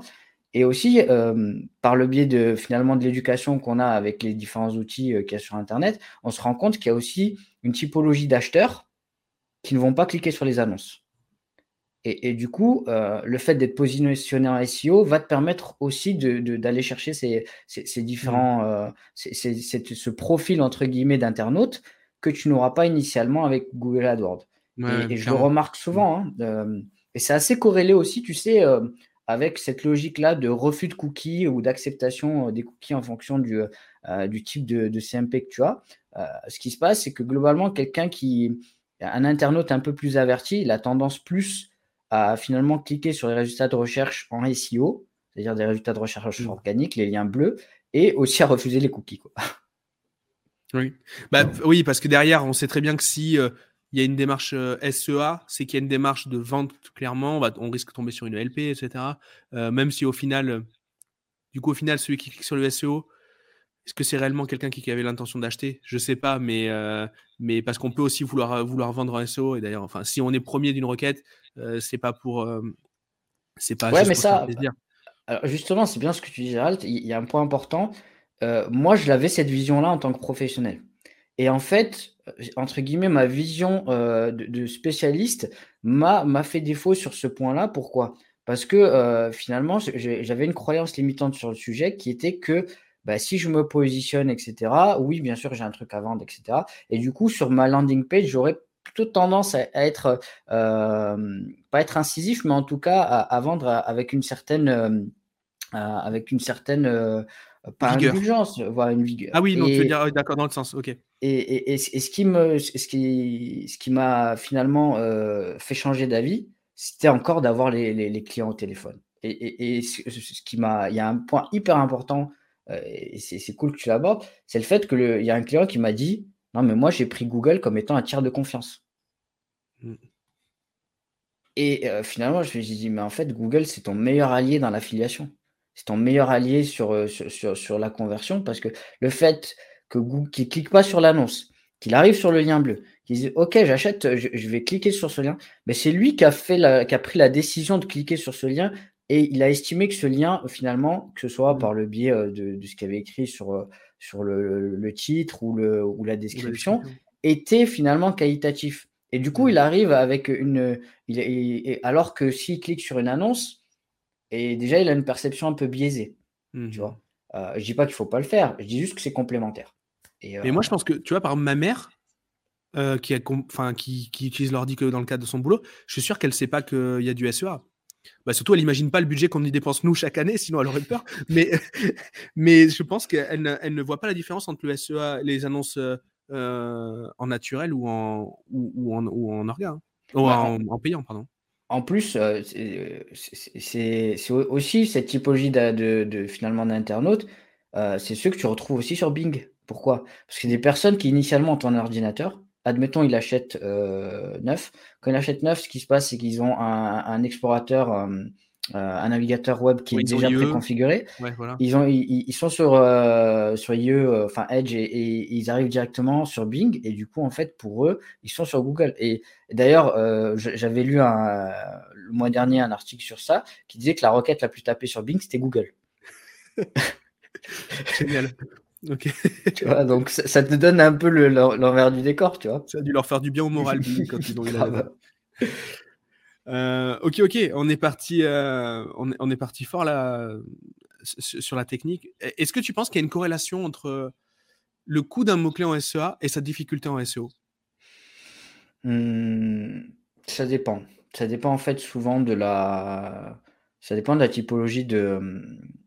Et aussi, euh, par le biais de, finalement, de l'éducation qu'on a avec les différents outils euh, qu'il y a sur Internet, on se rend compte qu'il y a aussi une typologie d'acheteurs qui ne vont pas cliquer sur les annonces. Et, et du coup, euh, le fait d'être positionné en S E O va te permettre aussi de, de, d'aller chercher ces, ces, ces différents, euh, ces, ces, ces, ce profil, entre guillemets, d'internautes que tu n'auras pas initialement avec Google AdWords. Ouais, et, et je le remarque souvent. Hein, euh, et c'est assez corrélé aussi, tu sais... Euh, avec cette logique-là de refus de cookies ou d'acceptation des cookies en fonction du, euh, du type de, de C M P que tu as. Euh, ce qui se passe, c'est que globalement, quelqu'un qui, un internaute un peu plus averti, il a tendance plus à finalement cliquer sur les résultats de recherche en S E O, c'est-à-dire des résultats de recherche mmh. organiques, les liens bleus, et aussi à refuser les cookies, quoi. Oui. Bah, ouais. oui, parce que derrière, on sait très bien que si... Euh... il y a une démarche S E A, c'est qu'il y a une démarche de vente, clairement, on, va, on risque de tomber sur une E L P, et cetera. Euh, même si au final, euh, du coup, au final, celui qui clique sur le S E O, est-ce que c'est réellement quelqu'un qui, qui avait l'intention d'acheter? Je ne sais pas, mais, euh, mais parce qu'on peut aussi vouloir, vouloir vendre en S E O. Et d'ailleurs, enfin, si on est premier d'une requête, euh, c'est pas pour... Euh, c'est pas ouais, mais ça, alors justement, c'est bien ce que tu dis, Gérald. Il y a un point important. Euh, moi, je l'avais cette vision-là en tant que professionnel. Et en fait... entre guillemets, ma vision euh, de, de spécialiste m'a, m'a fait défaut sur ce point-là. Pourquoi ? Parce que euh, finalement, j'avais une croyance limitante sur le sujet qui était que bah, si je me positionne, et cetera, oui, bien sûr, j'ai un truc à vendre, et cetera. Et du coup, sur ma landing page, j'aurais plutôt tendance à, à être, euh, pas être incisif, mais en tout cas à, à vendre avec une certaine... Euh, avec une certaine euh, pas vigueur. Indulgence, voire une vigueur. Ah oui, non, et, tu veux dire, d'accord, dans le sens, ok. Et, et, et, et ce qui me, ce qui, ce qui m'a finalement euh, fait changer d'avis, c'était encore d'avoir les, les, les clients au téléphone. Et, et, et ce, ce qui m'a, il y a un point hyper important, euh, et c'est, c'est cool que tu l'abordes, c'est le fait qu'il y a un client qui m'a dit, non mais moi j'ai pris Google comme étant un tiers de confiance. Mm. Et euh, finalement, je me suis dit, mais en fait, Google, c'est ton meilleur allié dans l'affiliation. C'est ton meilleur allié sur, sur, sur, sur la conversion, parce que le fait que Google, qu'il ne clique pas sur l'annonce, qu'il arrive sur le lien bleu, qu'il dise « Ok, j'achète, je, je vais cliquer sur ce lien », mais c'est lui qui a, fait la, qui a pris la décision de cliquer sur ce lien et il a estimé que ce lien, finalement, que ce soit par le biais de, de ce qu'il avait écrit sur, sur le, le titre ou, le, ou la description, était finalement qualitatif. Et du coup, il arrive avec une… Il, il, alors que s'il clique sur une annonce… Et déjà, il a une perception un peu biaisée. Mmh. Tu vois, euh, je ne dis pas qu'il ne faut pas le faire. Je dis juste que c'est complémentaire. Et, euh, et moi, je pense que, tu vois, par exemple, ma mère, euh, qui, a com- qui, qui utilise l'ordi que dans le cadre de son boulot, je suis sûr qu'elle ne sait pas qu'il y a du S E A. Bah, surtout, elle n'imagine pas le budget qu'on y dépense, nous, chaque année, sinon elle aurait peur. mais, mais je pense qu'elle ne, elle ne voit pas la différence entre le S E A, les annonces euh, en naturel ou en, ou, ou en, ou en orga. Hein. Ou ouais, en, en payant, pardon. En plus, c'est, c'est, c'est aussi cette typologie de, de, de, finalement d'internautes, euh, c'est ceux que tu retrouves aussi sur Bing. Pourquoi ? Parce que c'est des personnes qui initialement ont un ordinateur, admettons ils achètent euh, neuf. Quand ils achètent neuf, ce qui se passe, c'est qu'ils ont un, un explorateur, euh, un navigateur web qui oui, est déjà préconfiguré. Ouais, voilà. Ils ont, ils, ils sont sur, euh, sur I E, enfin Edge, et, et ils arrivent directement sur Bing. Et du coup, en fait, pour eux, ils sont sur Google. Et d'ailleurs, euh, j'avais lu un, le mois dernier un article sur ça qui disait que la requête la plus tapée sur Bing, c'était Google. Génial. Okay. Tu vois, donc ça, ça te donne un peu le, l'envers du décor, tu vois. Ça a dû leur faire du bien au moral, Bing, quand ils ont eu la... Euh, ok, ok, on est parti, euh, on, on est parti fort là euh, sur la technique. Est-ce que tu penses qu'il y a une corrélation entre le coût d'un mot-clé en S E A et sa difficulté en S E O ? Mmh, ça dépend. Ça dépend en fait souvent de la, Ça dépend de la typologie de,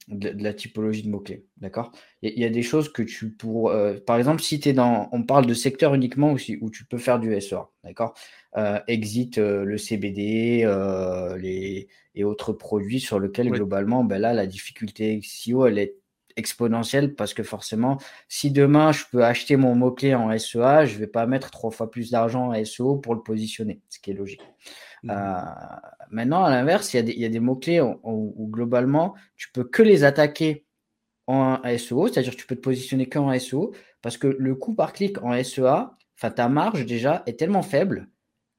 de, de la typologie de mots-clés, d'accord ? Il y, y a des choses que tu pour, euh, par exemple, si tu es dans, on parle de secteur uniquement aussi, où tu peux faire du S E A, d'accord ? euh, Exit, euh, le C B D euh, les, et autres produits sur lesquels, oui. globalement, ben là, la difficulté S E O, elle est exponentielle parce que forcément, si demain, je peux acheter mon mot-clé en S E A, je ne vais pas mettre trois fois plus d'argent en S E O pour le positionner, ce qui est logique. Mmh. Euh, maintenant, à l'inverse, il y, y a des mots-clés où, où, où globalement, tu peux que les attaquer en S E O, c'est-à-dire que tu peux te positionner qu'en S E O parce que le coût par clic en S E A, ta marge déjà est tellement faible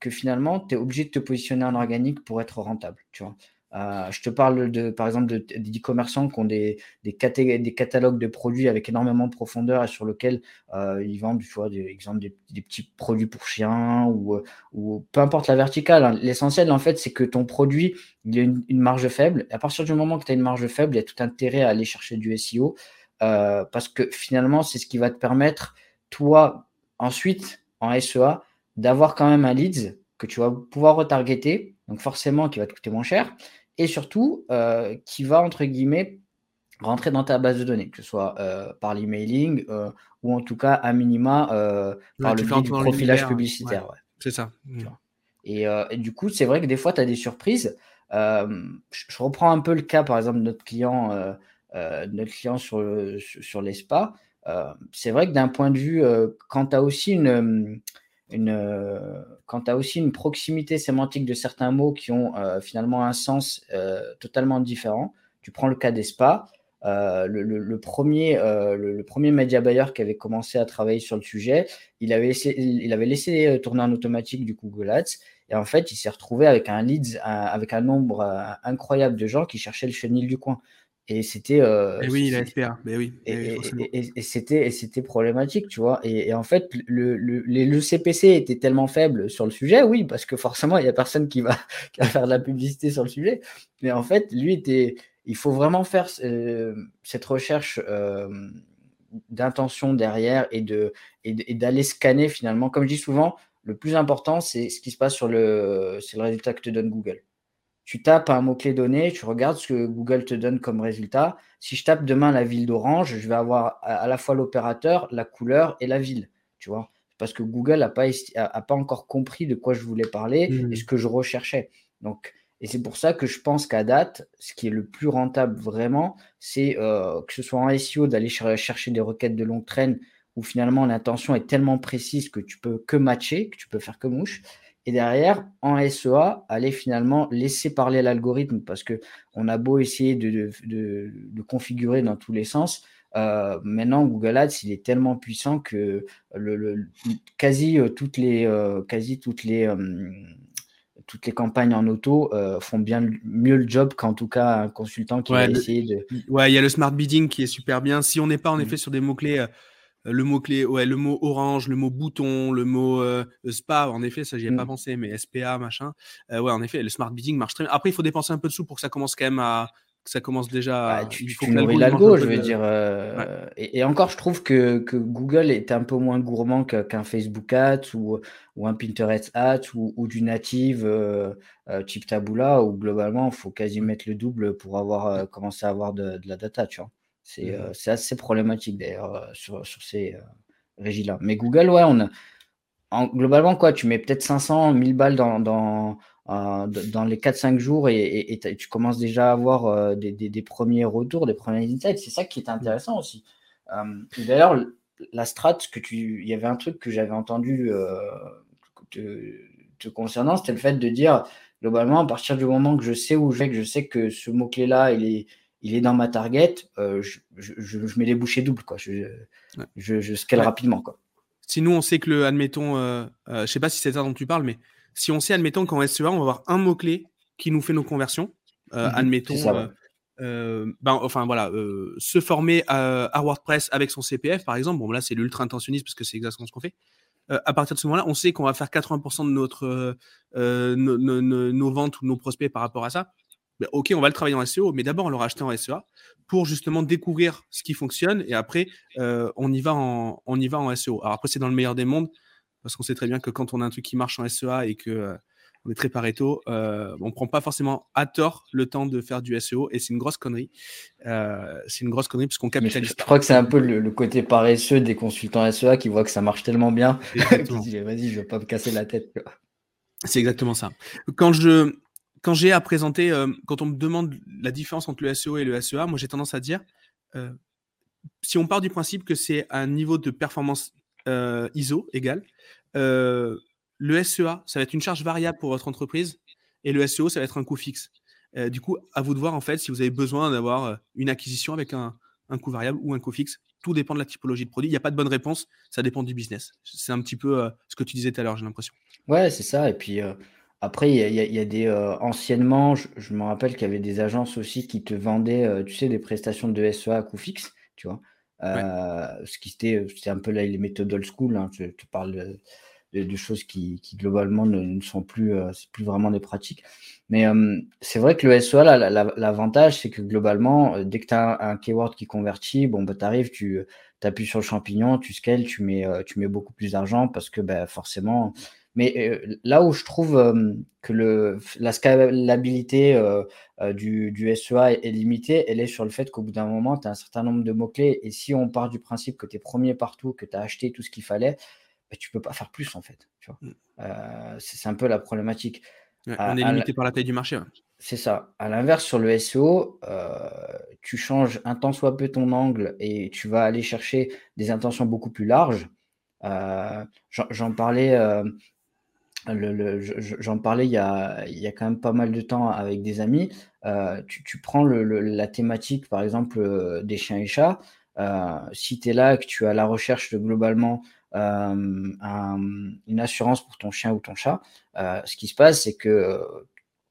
que finalement, tu es obligé de te positionner en organique pour être rentable, tu vois. Euh, je te parle de, par exemple, de, des e-commerçants qui ont des, des, caté- des catalogues de produits avec énormément de profondeur et sur lesquels euh, ils vendent, tu vois, des, exemple, des, des petits produits pour chiens ou, ou peu importe la verticale. Hein. L'essentiel, en fait, c'est que ton produit, il a une, une marge faible. Et à partir du moment que tu as une marge faible, il y a tout intérêt à aller chercher du S E O euh, parce que finalement, c'est ce qui va te permettre, toi, ensuite, en S E A, d'avoir quand même un leads que tu vas pouvoir retargeter, donc forcément, qui va te coûter moins cher. Et surtout, euh, qui va, entre guillemets, rentrer dans ta base de données, que ce soit euh, par l'emailing euh, ou en tout cas, à minima, euh, par ouais, le biais du profilage publicitaire. Ouais. Ouais. C'est ça. Mmh. Et, euh, et du coup, c'est vrai que des fois, tu as des surprises. Euh, je, je reprends un peu le cas, par exemple, de notre client, euh, euh, notre client sur, le, sur les spas. Euh, c'est vrai que d'un point de vue, euh, quand tu as aussi une... Une, euh, quand tu as aussi une proximité sémantique de certains mots qui ont euh, finalement un sens euh, totalement différent, tu prends le cas des spas, euh, le, le, le premier, euh, le, le premier media buyer qui avait commencé à travailler sur le sujet, il avait laissé, il avait laissé tourner en automatique du Google Ads et en fait, il s'est retrouvé avec un leads, un, avec un nombre euh, incroyable de gens qui cherchaient le chenil du coin. Et c'était euh, et oui, la S P A. Mais oui, et, et, et, et, c'était, et c'était problématique, tu vois. Et, et en fait, le, le, le C P C était tellement faible sur le sujet, oui, parce que forcément, il n'y a personne qui va, qui va faire de la publicité sur le sujet. Mais en fait, lui, était, il faut vraiment faire euh, cette recherche euh, d'intention derrière et, de, et, et d'aller scanner finalement. Comme je dis souvent, le plus important, c'est ce qui se passe sur le, c'est le résultat que te donne Google. Tu tapes un mot-clé donné, tu regardes ce que Google te donne comme résultat. Si je tape demain la ville d'Orange, je vais avoir à la fois l'opérateur, la couleur et la ville, tu vois. Parce que Google n'a pas, a pas encore compris de quoi je voulais parler mmh. et ce que je recherchais. Donc, et c'est pour ça que je pense qu'à date, ce qui est le plus rentable vraiment, c'est euh, que ce soit en S E O d'aller ch- chercher des requêtes de longue traîne où finalement l'intention est tellement précise que tu peux que matcher, que tu peux faire que mouche. Et derrière, en S E A, aller finalement laisser parler l'algorithme parce qu'on a beau essayer de, de, de, de configurer dans tous les sens. Euh, maintenant, Google Ads, il est tellement puissant que le, le, quasi toutes les, euh, quasi toutes les, euh, toutes les campagnes en auto euh, font bien mieux le job qu'en tout cas un consultant qui ouais, va le, essayer de… Ouais, il y a le smart bidding qui est super bien. Si on n'est pas en mmh. effet sur des mots-clés… Euh... Le mot-clé, ouais, le mot orange, le mot bouton, le mot euh, spa, en effet, ça, j'y ai mmh. pas pensé, mais S P A, machin. Euh, ouais, en effet, le smart bidding marche très bien. Après, il faut dépenser un peu de sous pour que ça commence quand même à. Que ça commence déjà à. Bah, tu tu nourris l'algo, je veux de... dire. Euh, ouais. et, et encore, je trouve que, que Google est un peu moins gourmand qu'un Facebook Ads ou, ou un Pinterest Ads ou, ou du native euh, euh, type Taboola, où globalement, il faut quasi mettre le double pour avoir euh, commencé à avoir de, de la data, tu vois. C'est, euh, c'est assez problématique d'ailleurs euh, sur, sur ces euh, régies-là. Mais Google, ouais, on a, en, globalement, quoi, tu mets peut-être cinq cents, mille balles dans, dans, euh, dans les quatre cinq jours et, et, et tu commences déjà à avoir euh, des, des, des premiers retours, des premiers insights. C'est ça qui est intéressant aussi. Euh, d'ailleurs, la strat, que tu, il y avait un truc que j'avais entendu euh, te, te concernant, c'était le fait de dire, globalement, à partir du moment que je sais où je vais, que je sais que ce mot-clé-là, il est... il est dans ma target, euh, je, je, je, je mets les bouchées doubles, quoi. Je, ouais. je, je scale ouais. rapidement, quoi. Si nous, on sait que le, admettons, euh, euh, je ne sais pas si c'est ça dont tu parles, mais si on sait, admettons, qu'en S E A, on va avoir un mot-clé qui nous fait nos conversions, euh, mmh, admettons, ça, ouais. euh, euh, ben, enfin voilà, euh, se former à, à WordPress avec son C P F, par exemple, bon là, c'est l'ultra-intentionniste parce que c'est exactement ce qu'on fait. Euh, à partir de ce moment-là, on sait qu'on va faire quatre-vingts pour cent de notre, euh, no, no, no, nos ventes ou nos prospects par rapport à ça. Ok, on va le travailler en S E O, mais d'abord, on l'aura acheté en S E A pour justement découvrir ce qui fonctionne et après, euh, on, y va en, on y va en S E O. Alors après, c'est dans le meilleur des mondes parce qu'on sait très bien que quand on a un truc qui marche en S E A et que on est très pareto, euh, on ne prend pas forcément à tort le temps de faire du S E O et c'est une grosse connerie. Euh, c'est une grosse connerie parce qu'on capitalise. Je, je crois que c'est un peu le, le côté paresseux des consultants S E A qui voient que ça marche tellement bien. Vas-y, je ne vais pas me casser la tête. C'est exactement ça. Quand je, quand j'ai à présenter, euh, quand on me demande la différence entre le S E O et le S E A, moi j'ai tendance à dire, euh, si on part du principe que c'est un niveau de performance euh, I S O égal, euh, le S E A, ça va être une charge variable pour votre entreprise et le S E O, ça va être un coût fixe. Euh, du coup, à vous de voir en fait si vous avez besoin d'avoir une acquisition avec un, un coût variable ou un coût fixe. Tout dépend de la typologie de produit. Il n'y a pas de bonne réponse, ça dépend du business. C'est un petit peu euh, ce que tu disais tout à l'heure, j'ai l'impression. Ouais, c'est ça. Et puis euh, après, il y, y, y a des… Euh, anciennement, je, je me rappelle qu'il y avait des agences aussi qui te vendaient, euh, tu sais, des prestations de S E A à coût fixe, tu vois. Euh, ouais. Ce qui était, c'était un peu là, les méthodes old school, hein. Je te parle de, de, de choses qui, qui globalement ne, ne sont plus, euh, c'est plus vraiment des pratiques. Mais euh, c'est vrai que le S E A, là, la, la, l'avantage, c'est que globalement, euh, dès que tu as un, un keyword qui convertit, bon, bah, tu arrives, tu appuies sur le champignon, tu scales, tu mets, euh, tu mets beaucoup plus d'argent parce que bah, forcément… Mais euh, là où je trouve euh, que le, la scalabilité euh, euh, du, du S E A est, est limitée, elle est sur le fait qu'au bout d'un moment, tu as un certain nombre de mots-clés. Et si on part du principe que tu es premier partout, que tu as acheté tout ce qu'il fallait, bah, tu ne peux pas faire plus en fait. Tu vois. Euh, c'est, c'est un peu la problématique. Ouais, à, on est limité à, par la taille du marché. Ouais. C'est ça. À l'inverse, sur le S E O, euh, tu changes un tant soit peu ton angle et tu vas aller chercher des intentions beaucoup plus larges. Euh, j'en, j'en parlais... Euh, Le, le, j'en parlais il y, a, il y a quand même pas mal de temps avec des amis. Euh, tu, tu prends le, le, la thématique, par exemple, des chiens et chats. Euh, si tu es là et que tu as la recherche de globalement euh, un, une assurance pour ton chien ou ton chat, euh, ce qui se passe, c'est que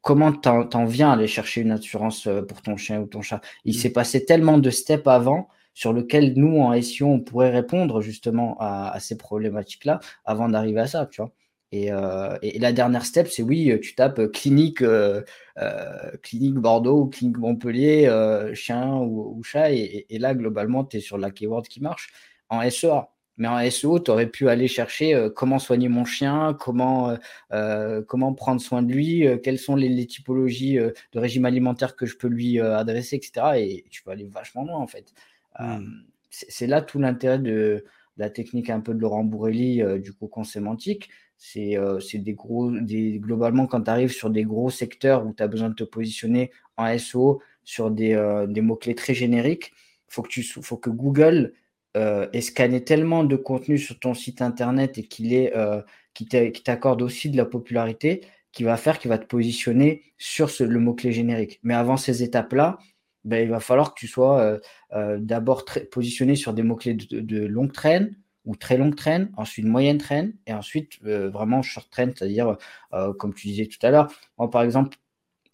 comment t'en, t'en viens à aller chercher une assurance pour ton chien ou ton chat ? Il mmh. s'est passé tellement de steps avant sur lequel nous, en S E O, on pourrait répondre justement à, à ces problématiques-là avant d'arriver à ça, tu vois. Et, euh, et la dernière step, c'est oui, tu tapes clinique, euh, euh, clinique Bordeaux ou clinique Montpellier, euh, chien ou, ou chat, et, et là, globalement, tu es sur la keyword qui marche en S E A. Mais en S E O, tu aurais pu aller chercher euh, comment soigner mon chien, comment, euh, comment prendre soin de lui, euh, quelles sont les, les typologies euh, de régime alimentaire que je peux lui euh, adresser, et cetera. Et tu peux aller vachement loin, en fait. Euh, c'est, c'est là tout l'intérêt de la technique un peu de Laurent Bourrelli, euh, du cocon sémantique. C'est, euh, c'est des gros, des, globalement, quand tu arrives sur des gros secteurs où tu as besoin de te positionner en S E O sur des, euh, des mots-clés très génériques, il faut, faut que Google euh, ait scanné tellement de contenu sur ton site internet et qu'il est, euh, qu'il t'a, qu'il t'accorde aussi de la popularité qui va faire qu'il va te positionner sur ce, le mot-clé générique. Mais avant ces étapes-là, ben, il va falloir que tu sois euh, euh, d'abord très, positionné sur des mots-clés de, de, de longue traîne, ou très longue traîne, ensuite moyenne traîne, et ensuite euh, vraiment short traîne, c'est-à-dire, euh, comme tu disais tout à l'heure, moi par exemple,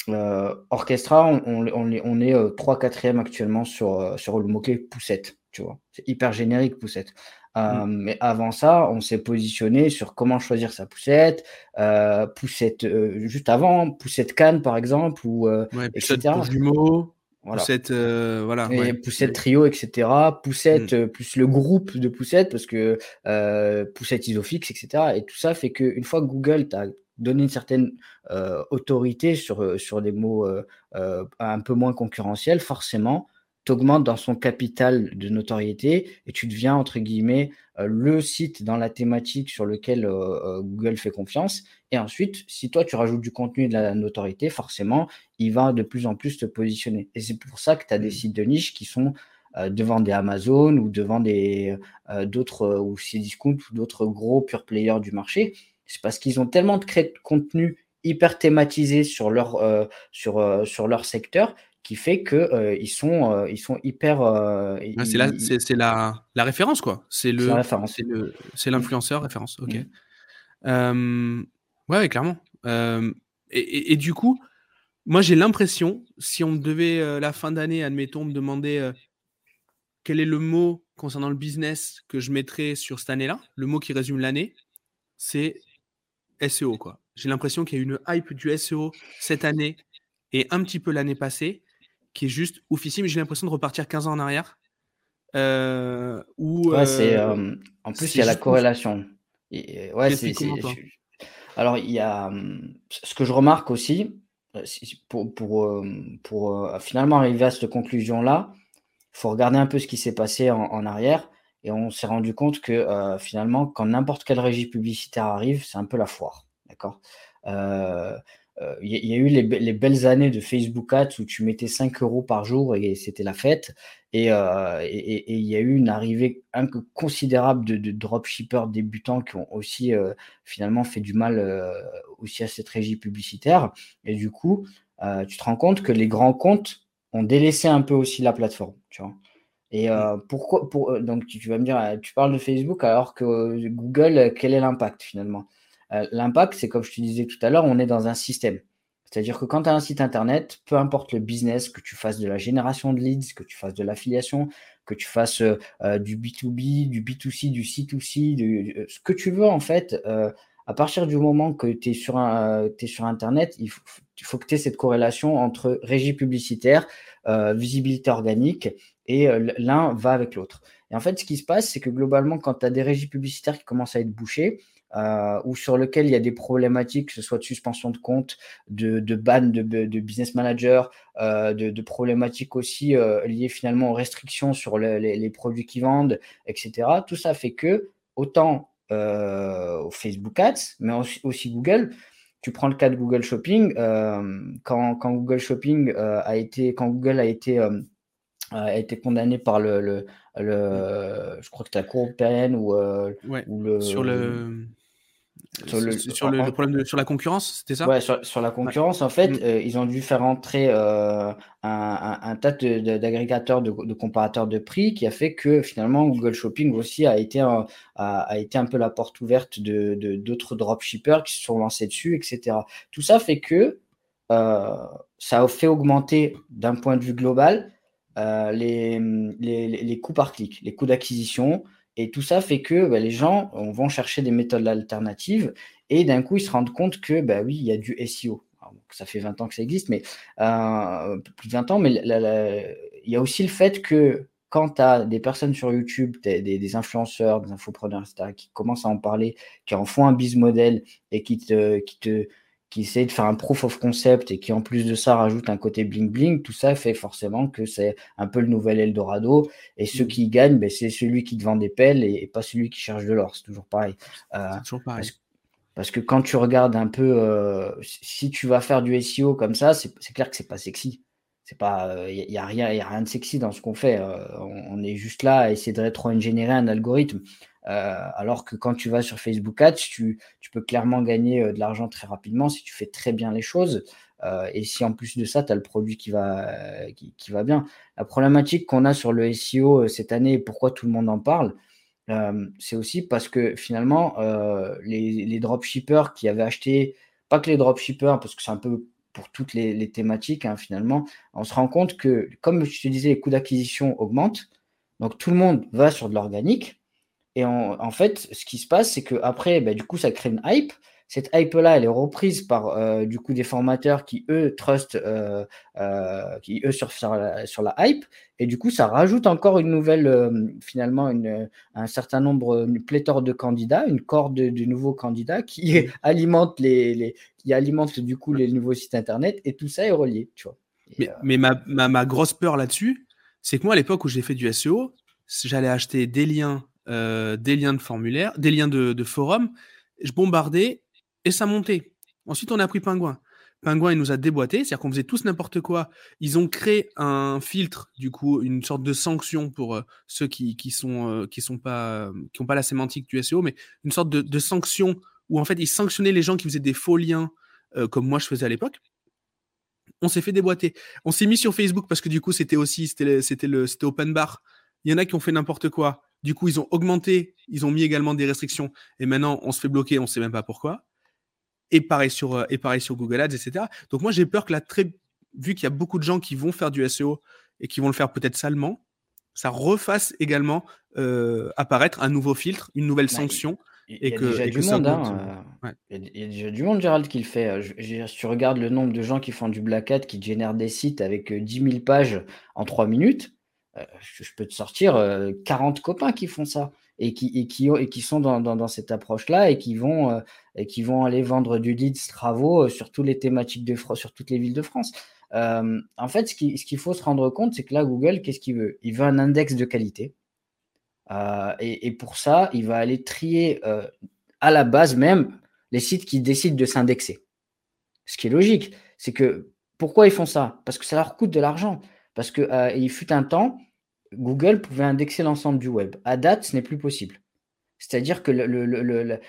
euh, Orchestra, on, on, on est, on est euh, trois quatrième actuellement sur, sur le mot-clé poussette, tu vois, c'est hyper générique poussette. Euh, mm. Mais avant ça, on s'est positionné sur comment choisir sa poussette, euh, poussette euh, juste avant, poussette canne par exemple, ou euh, ouais, et cetera. Poussette pour jumeaux. Voilà. Poussette, euh, voilà, et ouais. Poussette trio, et cetera. Poussette, mm. plus le groupe de poussettes, parce que euh, poussette isofix, et cetera. Et tout ça fait qu'une fois que Google t'a donné une certaine euh, autorité sur, sur des mots euh, euh, un peu moins concurrentiels, forcément, t'augmentes dans son capital de notoriété et tu deviens, entre guillemets, euh, le site dans la thématique sur lequel euh, euh, Google fait confiance. Et ensuite, si toi, tu rajoutes du contenu et de la notoriété, forcément, il va de plus en plus te positionner. Et c'est pour ça que tu as des sites de niche qui sont euh, devant des Amazon ou devant des, euh, d'autres, euh, ou Cdiscount ou d'autres gros pure players du marché. C'est parce qu'ils ont tellement de, cré- de contenu hyper thématisé sur leur, euh, sur, euh, sur leur secteur qui fait qu'ils euh, sont, euh, ils sont hyper… Euh, ah, c'est, la, ils... c'est, c'est la, la référence, quoi. C'est, le, c'est la référence. C'est, le, c'est l'influenceur référence, ok. Mmh. Euh, ouais, ouais, clairement. Euh, et, et, et du coup, moi, j'ai l'impression, si on me devait, euh, la fin d'année, admettons, me demander euh, quel est le mot concernant le business que je mettrais sur cette année-là, le mot qui résume l'année, c'est S E O, quoi. J'ai l'impression qu'il y a une hype du S E O cette année et un petit peu l'année passée, qui est juste oufissime. J'ai l'impression de repartir quinze ans en arrière. Euh, où, ouais, euh, c'est, euh, en plus, il y a la corrélation. Et, ouais, c'est, c'est, c'est, je, Alors, il y a ce que je remarque aussi, pour, pour, pour finalement arriver à cette conclusion-là, il faut regarder un peu ce qui s'est passé en, en arrière. Et on s'est rendu compte que euh, finalement, quand n'importe quelle régie publicitaire arrive, c'est un peu la foire. D'accord ? Euh, euh, y, y a eu les, les belles années de Facebook Ads où tu mettais cinq euros par jour et c'était la fête. Et il euh, et, et, et y a eu une arrivée un peu considérable de, de dropshippers débutants qui ont aussi euh, finalement fait du mal euh, aussi à cette régie publicitaire. Et du coup, euh, tu te rends compte que les grands comptes ont délaissé un peu aussi la plateforme, tu vois. Et euh, pourquoi pour, donc tu, tu vas me dire, tu parles de Facebook alors que Google, quel est l'impact finalement? euh, L'impact, c'est comme je te disais tout à l'heure, on est dans un système. C'est-à-dire que quand tu as un site internet, peu importe le business, que tu fasses de la génération de leads, que tu fasses de l'affiliation, que tu fasses euh, du B deux B, du B deux C, du C deux C, du, euh, ce que tu veux en fait, euh, à partir du moment que tu es sur, euh, sur internet, il faut, faut que tu aies cette corrélation entre régie publicitaire, euh, visibilité organique. Et l'un va avec l'autre. Et en fait, ce qui se passe, c'est que globalement, quand tu as des régies publicitaires qui commencent à être bouchées, euh, ou sur lesquelles il y a des problématiques, que ce soit de suspension de compte, de, de ban de, de business manager, euh, de, de problématiques aussi euh, liées finalement aux restrictions sur le, les, les produits qu'ils vendent, et cetera. Tout ça fait que, autant euh, Facebook Ads, mais aussi, aussi Google. Tu prends le cas de Google Shopping. Euh, quand, quand Google Shopping euh, a été... Quand Google a été... Euh, a été condamné par le, le, le je crois que c'est la Cour européenne ou, euh, ouais, ou le sur le sur le, sur le, le problème de, sur la concurrence, c'était ça ? Ouais, sur, sur la concurrence, ouais. En fait, mmh. euh, ils ont dû faire entrer euh, un, un, un tas de, de, d'agrégateurs, de, de comparateurs de prix, qui a fait que finalement Google Shopping aussi a été un, a, a été un peu la porte ouverte de, de d'autres dropshippers qui se sont lancés dessus, et cetera. Tout ça fait que euh, ça a fait augmenter d'un point de vue global. Euh, les, les, les coûts par clic, les coûts d'acquisition, et tout ça fait que bah, les gens vont chercher des méthodes alternatives et d'un coup ils se rendent compte que bah, oui, il y a du S E O. Alors, ça fait vingt ans que ça existe, mais euh, plus de vingt ans, mais il y a aussi le fait que quand tu as des personnes sur YouTube, des, des influenceurs, des infopreneurs, et cetera, qui commencent à en parler, qui en font un business model et qui te, qui te qui essaie de faire un proof of concept et qui, en plus de ça, rajoute un côté bling-bling, tout ça fait forcément que c'est un peu le nouvel Eldorado. Et ceux qui gagnent, ben, c'est celui qui te vend des pelles et, et pas celui qui cherche de l'or. C'est toujours pareil. Euh, c'est toujours pareil. Parce, parce que quand tu regardes un peu, euh, si tu vas faire du S E O comme ça, c'est, c'est clair que c'est pas sexy. C'est pas, il n'y a, y a, y a rien de sexy dans ce qu'on fait. Euh, on, on est juste là à essayer de rétro-ingénierer un algorithme. Euh, alors que quand tu vas sur Facebook Ads, tu, tu peux clairement gagner euh, de l'argent très rapidement si tu fais très bien les choses euh, et si en plus de ça, tu as le produit qui va, euh, qui, qui va bien. La problématique qu'on a sur le S E O euh, cette année et pourquoi tout le monde en parle, euh, c'est aussi parce que finalement, euh, les, les dropshippers qui avaient acheté, pas que les dropshippers, parce que c'est un peu pour toutes les, les thématiques, hein, finalement, on se rend compte que, comme je te disais, les coûts d'acquisition augmentent, donc tout le monde va sur de l'organique. Et on, en fait, ce qui se passe, c'est qu'après, bah, du coup, ça crée une hype. Cette hype-là, elle est reprise par euh, du coup des formateurs qui, eux, trust, euh, euh, qui, eux, surfent sur la, sur la hype. Et du coup, ça rajoute encore une nouvelle, euh, finalement, une, un certain nombre, une pléthore de candidats, une corde de, de nouveaux candidats qui alimentent, les, les, qui alimentent du coup les nouveaux sites internet. Et tout ça est relié, tu vois. Et, mais euh... mais ma, ma, ma grosse peur là-dessus, c'est que moi, à l'époque où j'ai fait du S E O, j'allais acheter des liens Euh, des liens de formulaire, des liens de, de forum, je bombardais et ça montait. Ensuite, on a pris Pingouin. Pingouin, il nous a déboîté, c'est-à-dire qu'on faisait tous n'importe quoi. Ils ont créé un filtre, du coup, une sorte de sanction pour euh, ceux qui qui sont euh, qui sont pas euh, qui ont pas la sémantique du S E O, mais une sorte de, de sanction où en fait ils sanctionnaient les gens qui faisaient des faux liens euh, comme moi je faisais à l'époque. On s'est fait déboîter. On s'est mis sur Facebook parce que du coup c'était aussi c'était le, c'était le c'était open bar. Il y en a qui ont fait n'importe quoi. Du coup, ils ont augmenté, ils ont mis également des restrictions et maintenant, on se fait bloquer, on ne sait même pas pourquoi. Et pareil sur, et pareil sur Google Ads, et cetera. Donc, moi, j'ai peur que là, très, vu qu'il y a beaucoup de gens qui vont faire du S E O et qui vont le faire peut-être salement, ça refasse également euh, apparaître un nouveau filtre, une nouvelle sanction. Il y, y, y, hein, euh, ouais. y, y a déjà du monde, Gérald, qui le fait. Je, je, si tu regardes le nombre de gens qui font du black hat, qui génèrent des sites avec dix mille pages en trois minutes, je peux te sortir quarante copains qui font ça. et qui, et qui, et qui sont dans, dans, dans cette approche-là et qui vont, euh, et qui vont aller vendre du lead travaux sur toutes les thématiques de sur toutes les villes de France. Euh, en fait, ce qu'il ce qu'il faut se rendre compte, c'est que là, Google, qu'est-ce qu'il veut? Il veut un index de qualité. Euh, et, et pour ça, il va aller trier euh, à la base même les sites qui décident de s'indexer. Ce qui est logique, c'est que pourquoi ils font ça? Parce que ça leur coûte de l'argent. Parce qu'il euh, fut un temps, Google pouvait indexer l'ensemble du web. À date, ce n'est plus possible. C'est-à-dire que le, le, le, le,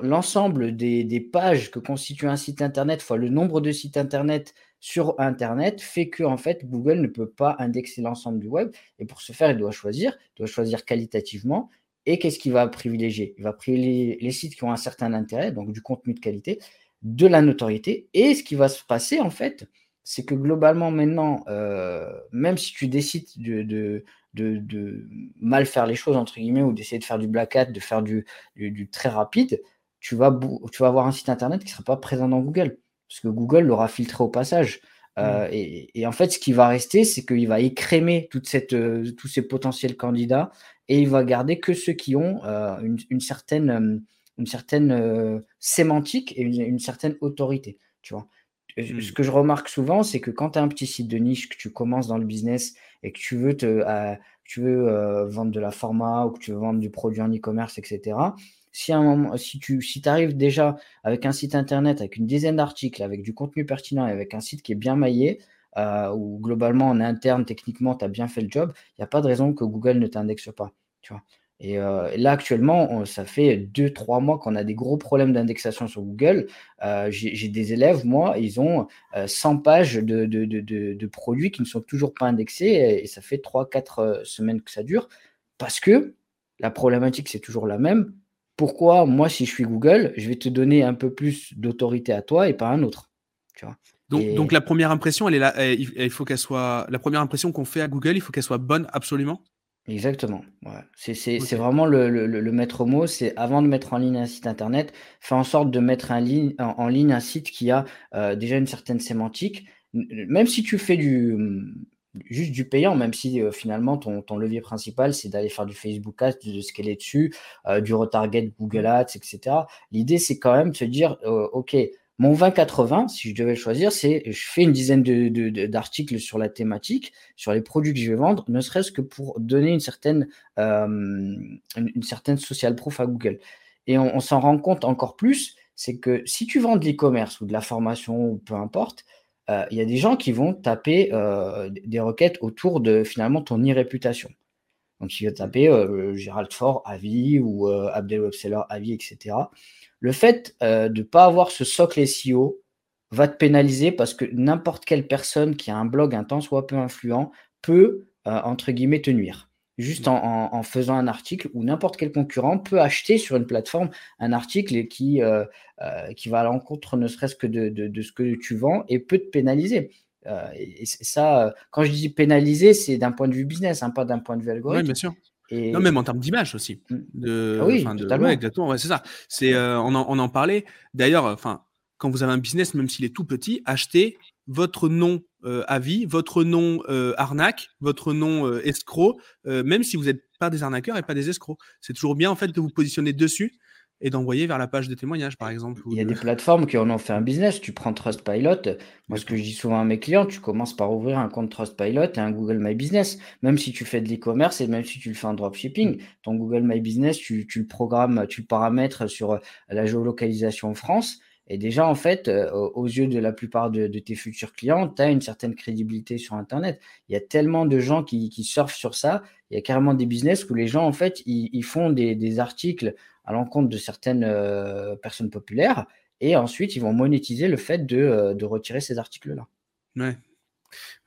l'ensemble des, des pages que constitue un site Internet fois le nombre de sites Internet sur Internet fait que en fait, Google ne peut pas indexer l'ensemble du web. Et pour ce faire, il doit choisir. Il doit choisir qualitativement. Et qu'est-ce qu'il va privilégier? Il va privilégier les sites qui ont un certain intérêt, donc du contenu de qualité, de la notoriété. Et ce qui va se passer, en fait, c'est que globalement, maintenant, euh, même si tu décides de, de, de, de mal faire les choses, entre guillemets, ou d'essayer de faire du black hat, de faire du, du, du très rapide, tu vas, tu vas avoir un site Internet qui ne sera pas présent dans Google, parce que Google l'aura filtré au passage. Euh, mmh. et, et en fait, ce qui va rester, c'est qu'il va écrémer toute cette, euh, tous ces potentiels candidats et il va garder que ceux qui ont euh, une, une certaine, une certaine euh, sémantique et une, une certaine autorité, tu vois. Ce que je remarque souvent, c'est que quand tu as un petit site de niche, que tu commences dans le business et que tu veux, te, euh, tu veux euh, vendre de la format ou que tu veux vendre du produit en e-commerce, et cetera, si, à un moment, si tu si t'arrives déjà avec un site internet, avec une dizaine d'articles, avec du contenu pertinent et avec un site qui est bien maillé, euh, où globalement en interne, techniquement, tu as bien fait le job, il n'y a pas de raison que Google ne t'indexe pas, tu vois. Et euh, là, actuellement, on, ça fait deux trois mois qu'on a des gros problèmes d'indexation sur Google. Euh, j'ai, j'ai des élèves, moi, ils ont euh, cent pages de, de, de, de, de produits qui ne sont toujours pas indexés et, et ça fait trois quatre semaines que ça dure parce que la problématique, c'est toujours la même. Pourquoi, moi, si je suis Google, je vais te donner un peu plus d'autorité à toi et pas à un autre, tu vois. Donc, et... donc, la première impression, elle est là, elle, il faut qu'elle soit... La première impression qu'on fait à Google, il faut qu'elle soit bonne absolument ? Exactement. Ouais. C'est, c'est, okay. c'est vraiment le, le, le maître mot. C'est avant de mettre en ligne un site internet, fais en sorte de mettre un ligne, en, en ligne un site qui a euh, déjà une certaine sémantique. Même si tu fais du, juste du payant, même si euh, finalement ton, ton levier principal, c'est d'aller faire du Facebook Ads, de ce qu'elle est dessus, euh, du retarget Google Ads, et cetera. L'idée, c'est quand même de se dire, euh, OK, mon vingt quatre-vingts, si je devais le choisir, c'est je fais une dizaine de, de, de, d'articles sur la thématique, sur les produits que je vais vendre, ne serait-ce que pour donner une certaine, euh, une, une certaine social proof à Google. Et on, on s'en rend compte encore plus, c'est que si tu vends de l'e-commerce ou de la formation ou peu importe, euh, il y a des gens qui vont taper euh, des requêtes autour de finalement ton e-réputation. Donc, il va taper euh, Gérald Faure, avis, ou euh, Abdel Webseller, avis, et cetera. Le fait euh, de ne pas avoir ce socle S E O va te pénaliser parce que n'importe quelle personne qui a un blog un tant soit peu influent peut, euh, entre guillemets, te nuire. Juste en, en, en faisant un article ou n'importe quel concurrent peut acheter sur une plateforme un article qui, euh, euh, qui va à l'encontre ne serait-ce que de, de, de ce que tu vends et peut te pénaliser. Euh, et ça, euh, quand je dis pénaliser, c'est d'un point de vue business, hein, pas d'un point de vue algorithme. Oui, bien sûr. Et... Non, même en termes d'image aussi. De... Ah oui, de... ouais, exactement. Ouais, c'est ça. C'est, euh, on, en, on en parlait. D'ailleurs, enfin, quand vous avez un business, même s'il est tout petit, achetez votre nom euh, avis, votre nom euh, arnaque, votre nom euh, escroc, euh, même si vous n'êtes pas des arnaqueurs et pas des escrocs. C'est toujours bien en fait de vous positionner dessus et d'envoyer vers la page de témoignage, par exemple. Il y a de... des plateformes qui en ont fait un business. Tu prends Trustpilot. Moi, ce que je dis souvent à mes clients, tu commences par ouvrir un compte Trustpilot et un Google My Business. Même si tu fais de l'e-commerce et même si tu le fais en dropshipping, ton Google My Business, tu, tu le programmes, tu le paramètres sur la géolocalisation France. Et déjà, en fait, euh, aux yeux de la plupart de, de tes futurs clients, tu as une certaine crédibilité sur Internet. Il y a tellement de gens qui, qui surfent sur ça. Il y a carrément des business où les gens, en fait, ils, ils font des, des articles à l'encontre de certaines euh, personnes populaires et ensuite, ils vont monétiser le fait de, euh, de retirer ces articles-là. Ouais.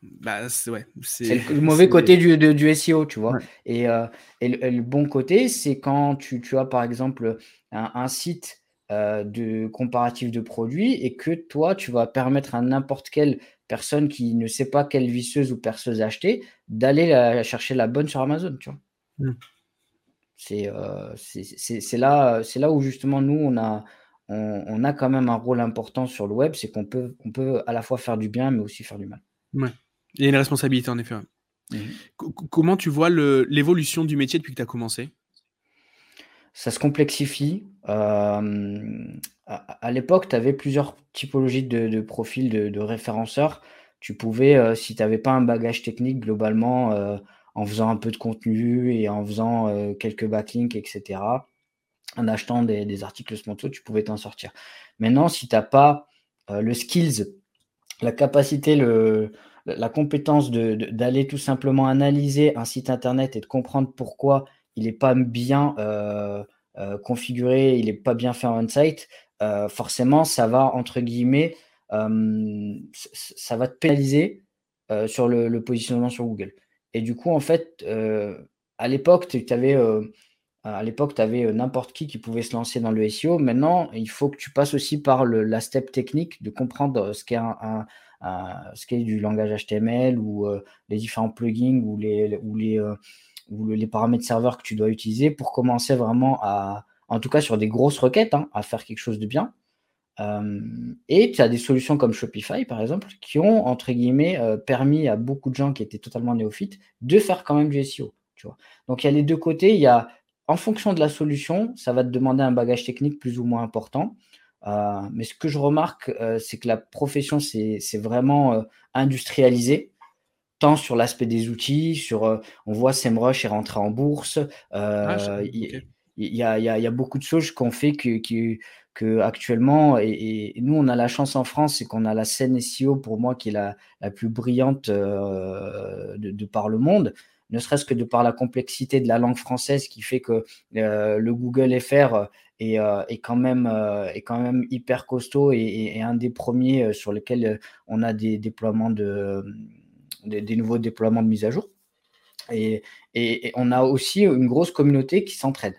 Bah, c'est, ouais, c'est, c'est le mauvais c'est... côté du, de, du S E O, tu vois. Ouais. Et, euh, et, le, et le bon côté, c'est quand tu, tu as, par exemple, un, un site... Euh, de comparatif de produits et que toi, tu vas permettre à n'importe quelle personne qui ne sait pas quelle visseuse ou perceuse acheter d'aller la, chercher la bonne sur Amazon, tu vois. Mmh. C'est, euh, c'est, c'est, c'est, là, c'est là où justement nous, on a, on, on a quand même un rôle important sur le web, c'est qu'on peut, on peut à la fois faire du bien mais aussi faire du mal. Ouais. Il y a une responsabilité en effet. Mmh. C- comment tu vois le, l'évolution du métier depuis que tu as commencé ? ça se complexifie. Euh, à, à l'époque, tu avais plusieurs typologies de, de profils de, de référenceurs. Tu pouvais, euh, si tu n'avais pas un bagage technique, globalement, euh, en faisant un peu de contenu et en faisant euh, quelques backlinks, et cetera, en achetant des, des articles sponsors, tu pouvais t'en sortir. Maintenant, si tu n'as pas euh, le skills, la capacité, le, la compétence de, de, d'aller tout simplement analyser un site internet et de comprendre pourquoi il n'est pas bien euh, euh, configuré, il n'est pas bien fait en on-site, euh, forcément, ça va, entre guillemets, euh, ça va te pénaliser euh, sur le, le positionnement sur Google. Et du coup, en fait, euh, à l'époque, tu avais... Euh, À l'époque, tu avais n'importe qui qui pouvait se lancer dans le S E O. Maintenant, il faut que tu passes aussi par le, la step technique de comprendre ce qu'est, un, un, un, ce qu'est du langage H T M L ou euh, les différents plugins ou les, ou, les, euh, ou les paramètres serveurs que tu dois utiliser pour commencer vraiment à, en tout cas sur des grosses requêtes, hein, à faire quelque chose de bien. Euh, et tu as des solutions comme Shopify, par exemple, qui ont, entre guillemets, euh, permis à beaucoup de gens qui étaient totalement néophytes de faire quand même du S E O. Tu vois. Donc, il y a les deux côtés. Il y a En fonction de la solution, ça va te demander un bagage technique plus ou moins important. Euh, mais ce que je remarque, euh, c'est que la profession, c'est, c'est vraiment euh, industrialisé, tant sur l'aspect des outils, sur, euh, on voit SEMrush est rentré en bourse. Euh, il ah, okay. y, y, y, y a beaucoup de choses qu'on fait que, que, que actuellement, et, et nous, on a la chance en France, c'est qu'on a la scène S E O, pour moi, qui est la, la plus brillante euh, de, de par le monde. Ne serait-ce que de par la complexité de la langue française qui fait que euh, le Google F R est, euh, est, quand même, euh, est quand même hyper costaud et, et, et un des premiers sur lesquels on a des déploiements de, des, des nouveaux déploiements de mise à jour. Et, et, et on a aussi une grosse communauté qui s'entraide.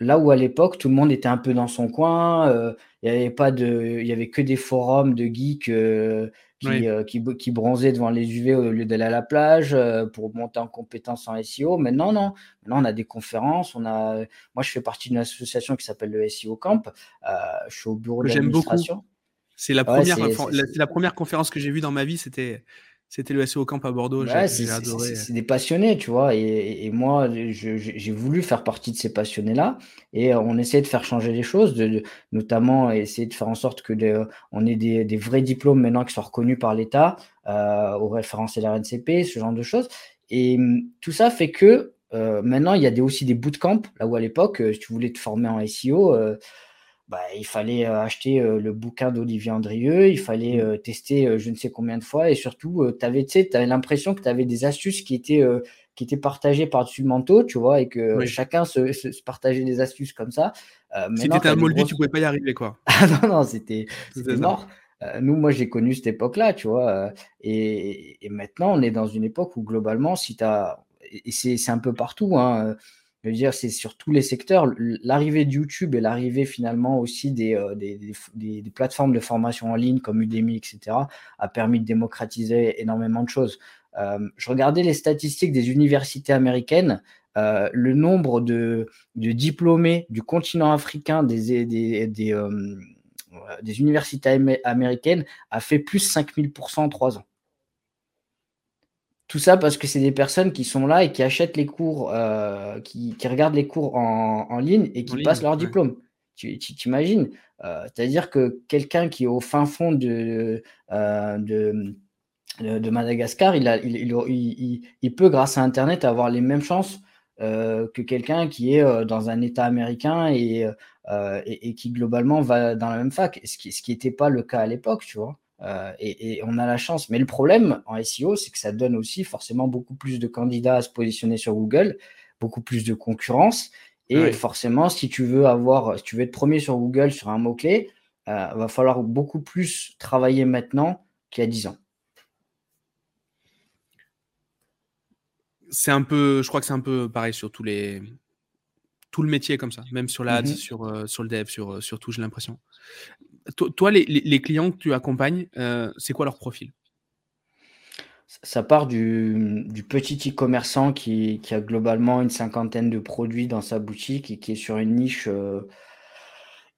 Là où à l'époque, tout le monde était un peu dans son coin, euh, il n'y avait pas de, il y avait que des forums de geeks euh, qui, oui. euh, qui, qui bronzaient devant les U V au lieu d'aller à la plage euh, pour monter en compétence en S E O. Maintenant, non. Maintenant, on a des conférences. On a... Moi, je fais partie d'une association qui s'appelle le S E O Camp. Euh, je suis au bureau que d'administration. J'aime beaucoup. C'est la, ouais, première, c'est, c'est, la, c'est la première conférence que j'ai vue dans ma vie. C'était... C'était le S E O Camp à Bordeaux, ouais, j'ai, c'est, j'ai adoré. C'est, c'est des passionnés, tu vois, et, et moi, je, j'ai voulu faire partie de ces passionnés-là, et on essaie de faire changer les choses, de, de, notamment essayer de faire en sorte que de, on ait des, des vrais diplômes maintenant qui sont reconnus par l'État, euh, au référentiel R N C P, ce genre de choses, et tout ça fait que euh, maintenant, il y a des, aussi des bootcamps, là où à l'époque, si tu voulais te former en S E O, euh, Bah, il fallait acheter euh, le bouquin d'Olivier Andrieux, il fallait euh, tester euh, je ne sais combien de fois, et surtout, euh, tu avais l'impression que tu avais des astuces qui étaient, euh, qui étaient partagées par-dessus le manteau, tu vois, et que oui. chacun se, se, se partageait des astuces comme ça. Euh, si tu étais un Moldu, grosses... tu ne pouvais pas y arriver, quoi. Ah non, non, c'était, c'était mort. Euh, nous, moi, j'ai connu cette époque-là, tu vois, euh, et, et maintenant, on est dans une époque où, globalement, si tu as... Et c'est, c'est un peu partout, hein. Euh, Je veux dire, c'est sur tous les secteurs. L'arrivée de YouTube et l'arrivée finalement aussi des, euh, des, des, des plateformes de formation en ligne comme Udemy, et cetera a permis de démocratiser énormément de choses. Euh, je regardais les statistiques des universités américaines. Euh, le nombre de, de diplômés du continent africain des, des, des, euh, des universités am- américaines a fait plus cinq mille pour cent en trois ans. Tout ça parce que c'est des personnes qui sont là et qui achètent les cours, euh, qui, qui regardent les cours en, en ligne et qui en ligne, passent leur ouais. diplôme. Tu, tu t'imagines euh, c'est-à-dire que quelqu'un qui est au fin fond de, euh, de, de Madagascar, il, a, il, il, il, il peut, grâce à Internet, avoir les mêmes chances euh, que quelqu'un qui est euh, dans un État américain et, euh, et, et qui, globalement, va dans la même fac, ce qui n'était pas le cas à l'époque, tu vois. Euh, et, et on a la chance, mais le problème en S E O, c'est que ça donne aussi forcément beaucoup plus de candidats à se positionner sur Google, beaucoup plus de concurrence, et oui. forcément, si tu veux avoir, si tu veux être premier sur Google sur un mot-clé, euh, va falloir beaucoup plus travailler maintenant qu'il y a dix ans. C'est un peu, je crois que c'est un peu pareil sur tous les, tout le métier comme ça, même sur la mm-hmm. ad, sur sur le dev, sur sur tout, j'ai l'impression. Toi, les, les clients que tu accompagnes, euh, c'est quoi leur profil ? Ça part du, du petit e-commerçant qui, qui a globalement une cinquantaine de produits dans sa boutique et qui est sur une niche euh,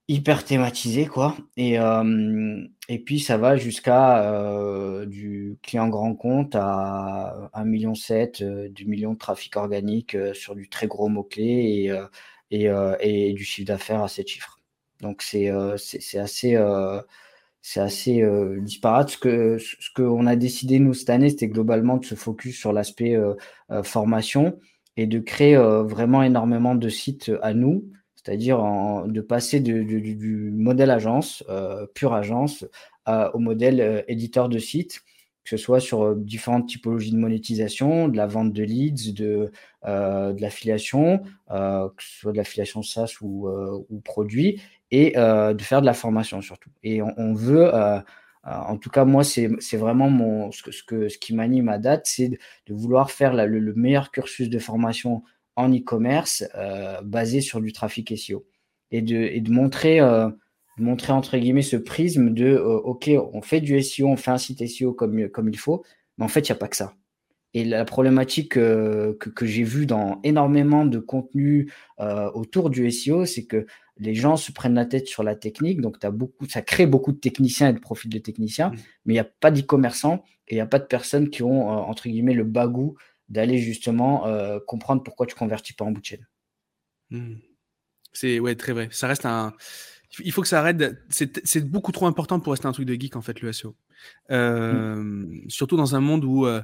hyper thématisée, quoi. Et, euh, et puis, ça va jusqu'à euh, du client grand compte à un virgule sept million, deux millions de trafic organique euh, sur du très gros mot-clé et, euh, et, euh, et du chiffre d'affaires à sept chiffres. Donc, c'est euh, assez, euh, assez euh, disparate. Ce que, ce que on a décidé, nous, cette année, c'était globalement de se focus sur l'aspect euh, euh, formation et de créer euh, vraiment énormément de sites à nous, c'est-à-dire de passer de, de, du, du modèle agence, euh, pure agence, à, au modèle euh, éditeur de site, que ce soit sur euh, différentes typologies de monétisation, de la vente de leads, de, euh, de l'affiliation, euh, que ce soit de l'affiliation SaaS ou, euh, ou produit, et euh, de faire de la formation surtout. Et on, on veut, euh, en tout cas moi, c'est vraiment mon, ce, que, ce, que, ce qui m'anime à date, c'est de, de vouloir faire la, le, le meilleur cursus de formation en e-commerce euh, basé sur du trafic S E O et de, et de montrer, euh, montrer entre guillemets ce prisme de euh, ok, on fait du S E O, on fait un site S E O comme, comme il faut, mais en fait il n'y a pas que ça. Et la problématique euh, que, que j'ai vue dans énormément de contenu euh, autour du S E O, c'est que les gens se prennent la tête sur la technique, donc t'as beaucoup, ça crée beaucoup de techniciens et de profils de techniciens, mmh. mais il n'y a pas d'e-commerçants et il n'y a pas de personnes qui ont euh, entre guillemets le bagou d'aller justement euh, comprendre pourquoi tu ne convertis pas en bout de chaîne. Mmh. C'est ouais, très vrai. Ça reste un... Il faut que ça arrête. C'est, c'est beaucoup trop important pour rester un truc de geek, en fait, le S E O. Euh, mmh. Surtout dans un monde où euh,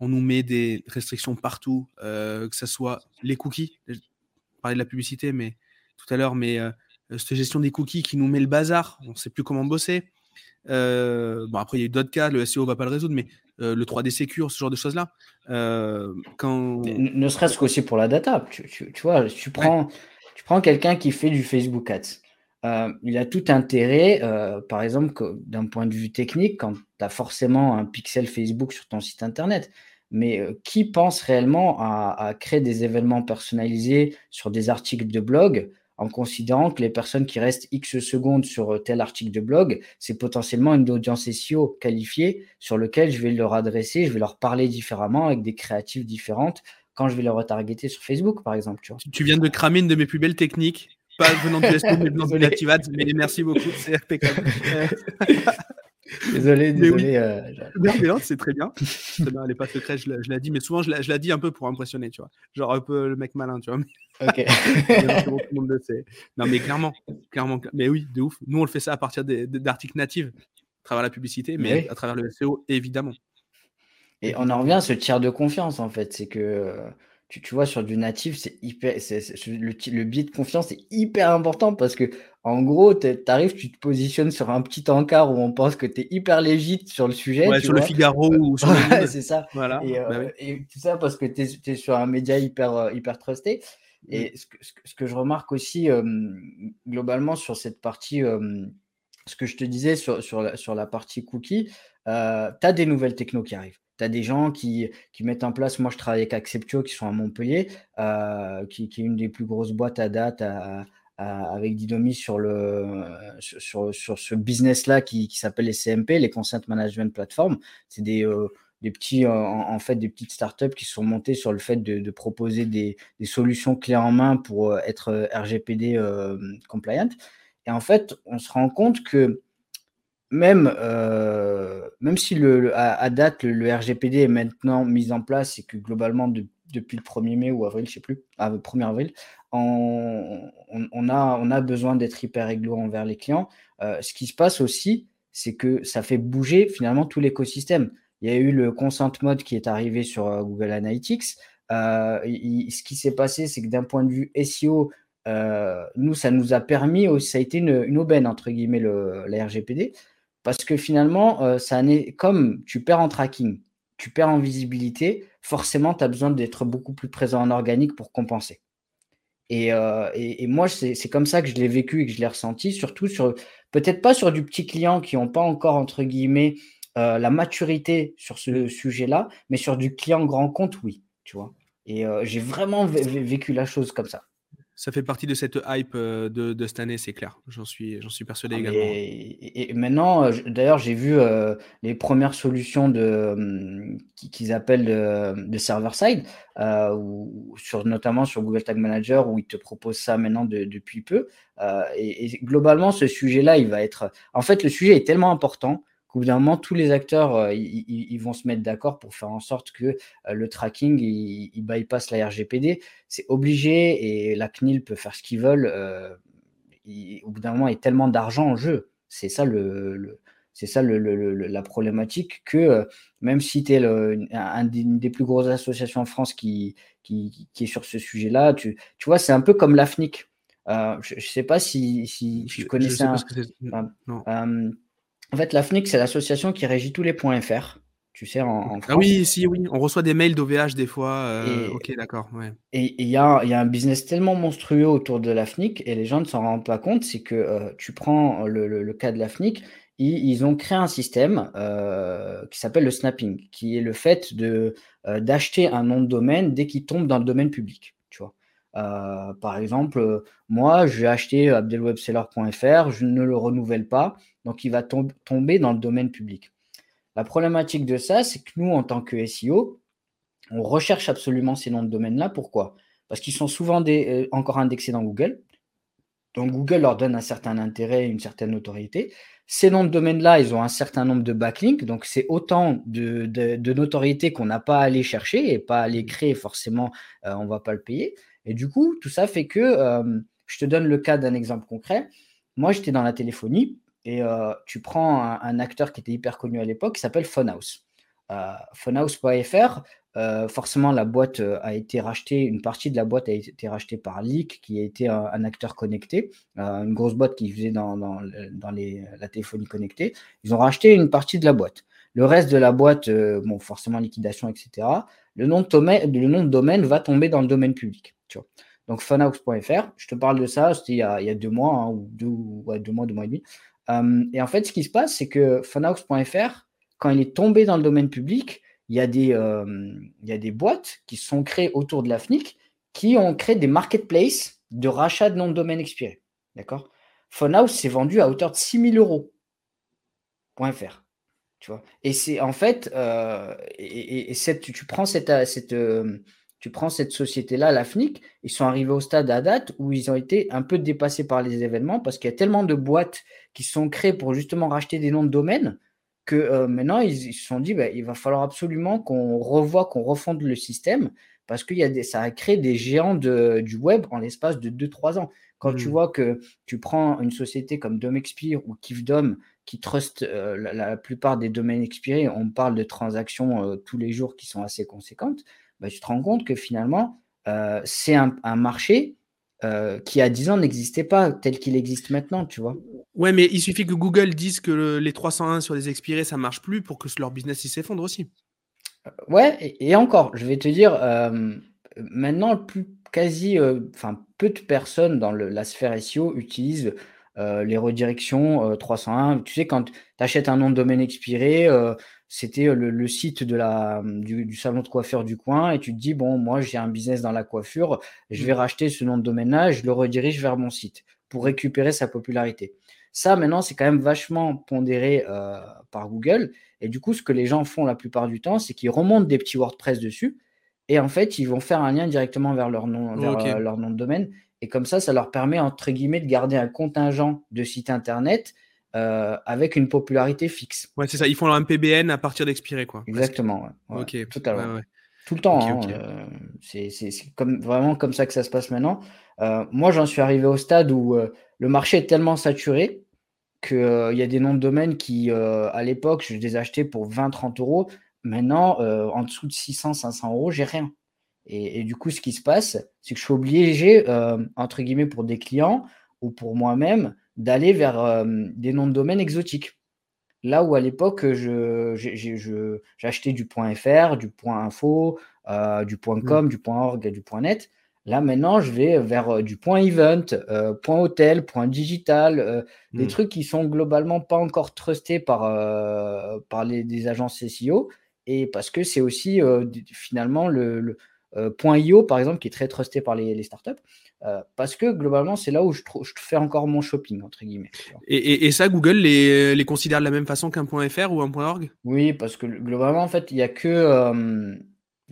on nous met des restrictions partout, euh, que ce soit les cookies. Je parlais de la publicité mais, tout à l'heure, mais euh, cette gestion des cookies qui nous met le bazar. On ne sait plus comment bosser. Euh, bon, après, il y a eu d'autres cas. Le S E O ne va pas le résoudre, mais euh, le trois D Secure, ce genre de choses-là. Euh, quand... Ne, ne serait-ce qu'aussi pour la data. Tu, tu, tu vois, tu prends, ouais. tu prends quelqu'un qui fait du Facebook Ads. Euh, il a tout intérêt, euh, par exemple, que, d'un point de vue technique, quand tu as forcément un pixel Facebook sur ton site internet. Mais euh, qui pense réellement à, à créer des événements personnalisés sur des articles de blog en considérant que les personnes qui restent X secondes sur tel article de blog, c'est potentiellement une audience S E O qualifiée sur lequel je vais leur adresser, je vais leur parler différemment avec des créatives différentes quand je vais leur retargeter sur Facebook, par exemple. Tu vois. Tu viens de cramer une de mes plus belles techniques, pas venant du S E O, mais venant de l'Active Ads, mais merci beaucoup, c'est impeccable. Désolé, désolé. Oui. Euh, je... non, c'est très bien. Elle n'est pas secrète, je, je la dis, mais souvent je la, je la dis un peu pour impressionner, tu vois. Genre un peu le mec malin, tu vois. Ok. non, tout le monde le sait. Non, mais clairement, clairement, mais oui, de ouf. Nous, on le fait ça à partir des, d'articles natifs, à travers la publicité, mais oui. à travers le S E O, évidemment. Et on en revient à ce tiers de confiance, en fait. C'est que tu, tu vois, sur du natif, c'est hyper, c'est, c'est, le, le biais de confiance est hyper important parce que. En gros, tu arrives, tu te positionnes sur un petit encart où on pense que tu es hyper légitime sur le sujet. Ouais, tu sur vois. Le Figaro euh, ou sur le ouais, c'est ça. Voilà. Et, euh, bah oui. et tout ça parce que tu es sur un média hyper, hyper trusté. Et oui. ce, que, ce, que, ce que je remarque aussi euh, globalement sur cette partie, euh, ce que je te disais sur, sur, la, sur la partie cookie, euh, tu as des nouvelles technos qui arrivent. Tu as des gens qui, qui mettent en place, moi je travaille avec Acceptio qui sont à Montpellier, euh, qui, qui est une des plus grosses boîtes à date à Euh, avec Didomi sur, le, sur, sur, sur ce business-là qui, qui s'appelle les C M P, les Consent Management Platform. C'est des, euh, des, petits, euh, en fait, des petites startups qui sont montées sur le fait de, de proposer des, des solutions clés en main pour euh, être R G P D euh, compliant. Et en fait, on se rend compte que même, euh, même si le, le, à, à date, le, le R G P D est maintenant mis en place et que globalement, de, depuis le premier mai ou avril, je ne sais plus, ah, le premier avril, On, on, a, on a besoin d'être hyper réglo envers les clients. Euh, ce qui se passe aussi, c'est que ça fait bouger finalement tout l'écosystème. Il y a eu le consent mode qui est arrivé sur Google Analytics. Euh, il, ce qui s'est passé, c'est que d'un point de vue S E O, euh, nous, ça nous a permis, ça a été une, une aubaine, entre guillemets, le, la R G P D, parce que finalement, euh, ça n'est, comme tu perds en tracking, tu perds en visibilité, forcément, tu as besoin d'être beaucoup plus présent en organique pour compenser. Et, euh, et, et moi, c'est, c'est comme ça que je l'ai vécu et que je l'ai ressenti, surtout sur, peut-être pas sur du petit client qui n'ont pas encore, entre guillemets, euh, la maturité sur ce sujet-là, mais sur du client grand compte, oui, tu vois. Et euh, j'ai vraiment vécu la chose comme ça. Ça fait partie de cette hype de, de cette année, c'est clair. J'en suis, j'en suis persuadé ah, également. Et, et maintenant, d'ailleurs, j'ai vu euh, les premières solutions de, qu'ils appellent de, de server-side, euh, ou sur, notamment sur Google Tag Manager, où ils te proposent ça maintenant de, depuis peu. Euh, et, et globalement, ce sujet-là, il va être… En fait, le sujet est tellement important qu'au bout d'un moment, tous les acteurs euh, ils, ils vont se mettre d'accord pour faire en sorte que euh, le tracking, il, il bypasse la R G P D. C'est obligé et la C N I L peut faire ce qu'ils veulent. Euh, il, au bout d'un moment, il y a tellement d'argent en jeu. C'est ça le... le C'est ça le, le, le, la problématique que euh, même si tu es une, une des plus grosses associations en France qui, qui, qui est sur ce sujet-là, tu, tu vois, c'est un peu comme l'A F N I C. Euh, je ne sais pas si, si tu connaissais un… Enfin, euh, en fait, l'A F N I C, c'est l'association qui régit tous les points F R. Tu sais, en, en France. Ah oui, si, oui. On reçoit des mails d'O V H des fois. Euh, et, ok, d'accord. Ouais. Et il y, y a un business tellement monstrueux autour de l'A F N I C et les gens ne s'en rendent pas compte. C'est que euh, tu prends le, le, le cas de l'A F N I C. Ils ont créé un système euh, qui s'appelle le snapping, qui est le fait de, euh, d'acheter un nom de domaine dès qu'il tombe dans le domaine public. Tu vois. Euh, par exemple, moi, j'ai acheté abdelwebseller point f r, je ne le renouvelle pas, donc il va tom- tomber dans le domaine public. La problématique de ça, c'est que nous, en tant que S E O, on recherche absolument ces noms de domaine-là. Pourquoi ? Parce qu'ils sont souvent des, euh, encore indexés dans Google. Donc, Google leur donne un certain intérêt, une certaine notoriété. Ces noms de domaines-là, ils ont un certain nombre de backlinks. Donc, c'est autant de, de, de notoriété qu'on n'a pas à aller chercher et pas à aller créer. Forcément, euh, on ne va pas le payer. Et du coup, tout ça fait que, euh, je te donne le cas d'un exemple concret. Moi, j'étais dans la téléphonie et euh, tu prends un, un acteur qui était hyper connu à l'époque qui s'appelle Phonehouse. Euh, Phonehouse point f r, euh, forcément, la boîte a été rachetée. Une partie de la boîte a été rachetée par Leak, qui a été un, un acteur connecté, euh, une grosse boîte qui faisait dans, dans, dans les, la téléphonie connectée. Ils ont racheté une partie de la boîte. Le reste de la boîte, euh, bon, forcément liquidation, et cetera. Le nom de domaine, le nom de domaine va tomber dans le domaine public. Tu vois. Donc Phonehouse point f r, je te parle de ça. C'était il y a, il y a deux mois hein, ou deux, ouais, deux mois, deux mois et demi. Euh, et en fait, ce qui se passe, c'est que Phonehouse point f r, quand il est tombé dans le domaine public, il y a des, euh, il y a des boîtes qui sont créées autour de l'A F N I C qui ont créé des marketplaces de rachat de noms de domaine expirés. D'accord ? Phonehouse s'est vendu à hauteur de six mille euros. .fr. Tu vois ? Et c'est en fait, euh, et, et, et cette, tu prends cette, cette, euh, tu prends cette société-là, l'A F N I C, ils sont arrivés au stade à date où ils ont été un peu dépassés par les événements parce qu'il y a tellement de boîtes qui sont créées pour justement racheter des noms de domaine que euh, maintenant, ils, ils se sont dit, bah, il va falloir absolument qu'on revoie, qu'on refonde le système, parce que y a des, ça a créé des géants de, du web en l'espace de deux à trois ans. Quand mmh. tu vois que tu prends une société comme DomExpire ou KiffDom, qui trust euh, la, la plupart des domaines expirés, on parle de transactions euh, tous les jours qui sont assez conséquentes, bah, tu te rends compte que finalement, euh, c'est un, un marché Euh, qui à dix ans n'existait pas tel qu'il existe maintenant, tu vois. Ouais, mais il suffit que Google dise que le, les trois cent un sur les expirés, ça ne marche plus pour que leur business il s'effondre aussi. Euh, ouais, et, et encore, je vais te dire, euh, maintenant, plus, quasi, enfin, euh, peu de personnes dans le, la sphère S E O utilisent euh, les redirections euh, trois cent un. Tu sais, quand tu achètes un nom de domaine expiré, euh, c'était le, le site de la, du, du salon de coiffure du coin et tu te dis, bon, moi, j'ai un business dans la coiffure, je vais mmh. racheter ce nom de domaine-là, je le redirige vers mon site pour récupérer sa popularité. Ça, maintenant, c'est quand même vachement pondéré euh, par Google. Et du coup, ce que les gens font la plupart du temps, c'est qu'ils remontent des petits WordPress dessus et en fait, ils vont faire un lien directement vers leur nom, vers, okay. euh, leur nom de domaine. Et comme ça, ça leur permet, entre guillemets, de garder un contingent de sites Internet Euh, avec une popularité fixe. Ouais, c'est ça. Ils font leur M P B N à partir d'expirer, quoi. Exactement. Ouais. Ouais. Ok. Totalement. Ouais, ouais. Tout le temps. Okay, hein, okay. Euh, c'est c'est, c'est comme, vraiment comme ça que ça se passe maintenant. Euh, moi, j'en suis arrivé au stade où euh, le marché est tellement saturé qu'il euh, y a des noms de domaine qui, euh, à l'époque, je les achetais pour vingt à trente euros. Maintenant, euh, en dessous de six cents à cinq cents euros, j'ai rien. Et, et du coup, ce qui se passe, c'est que je suis obligé, euh, entre guillemets, pour des clients ou pour moi-même, d'aller vers euh, des noms de domaine exotiques. Là où à l'époque, je, je, je, je, j'achetais du .fr, du .info, euh, du .com, mmh. du .org, du .net. Là, maintenant, je vais vers euh, du .event, euh, .hotel, .digital, euh, mmh. des trucs qui sont globalement pas encore trustés par, euh, par les, des agences S E O. Et parce que c'est aussi euh, finalement le, le euh, .io, par exemple, qui est très trusté par les, les startups. Euh, parce que globalement, c'est là où je, tr- je fais encore mon shopping, entre guillemets. Et, et, et ça, Google les, les considère de la même façon qu'un .fr ou un .org ? Oui, parce que globalement, en fait, il n'y a, euh,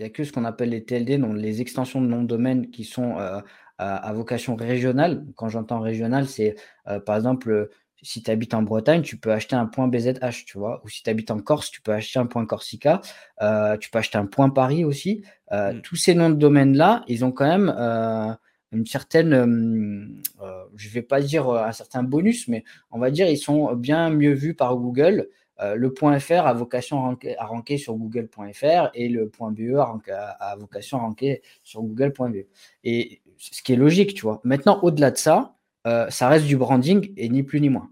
a que ce qu'on appelle les T L D, donc les extensions de nom de domaine qui sont euh, à, à vocation régionale. Quand j'entends régionale, c'est euh, par exemple, si tu habites en Bretagne, tu peux acheter un point B Z H, tu vois. Ou si tu habites en Corse, tu peux acheter un point Corsica. Euh, tu peux acheter un point Paris aussi. Euh, mm. Tous ces noms de domaines-là, ils ont quand même euh, une certaine, euh, euh, je ne vais pas dire un certain bonus, mais on va dire ils sont bien mieux vus par Google. Euh, le point .fr a vocation à ranker, à ranker sur google point f r et le point .be a, rank, a, a vocation à ranker sur google point b e. Et ce qui est logique, tu vois. Maintenant, au-delà de ça, euh, ça reste du branding et ni plus ni moins.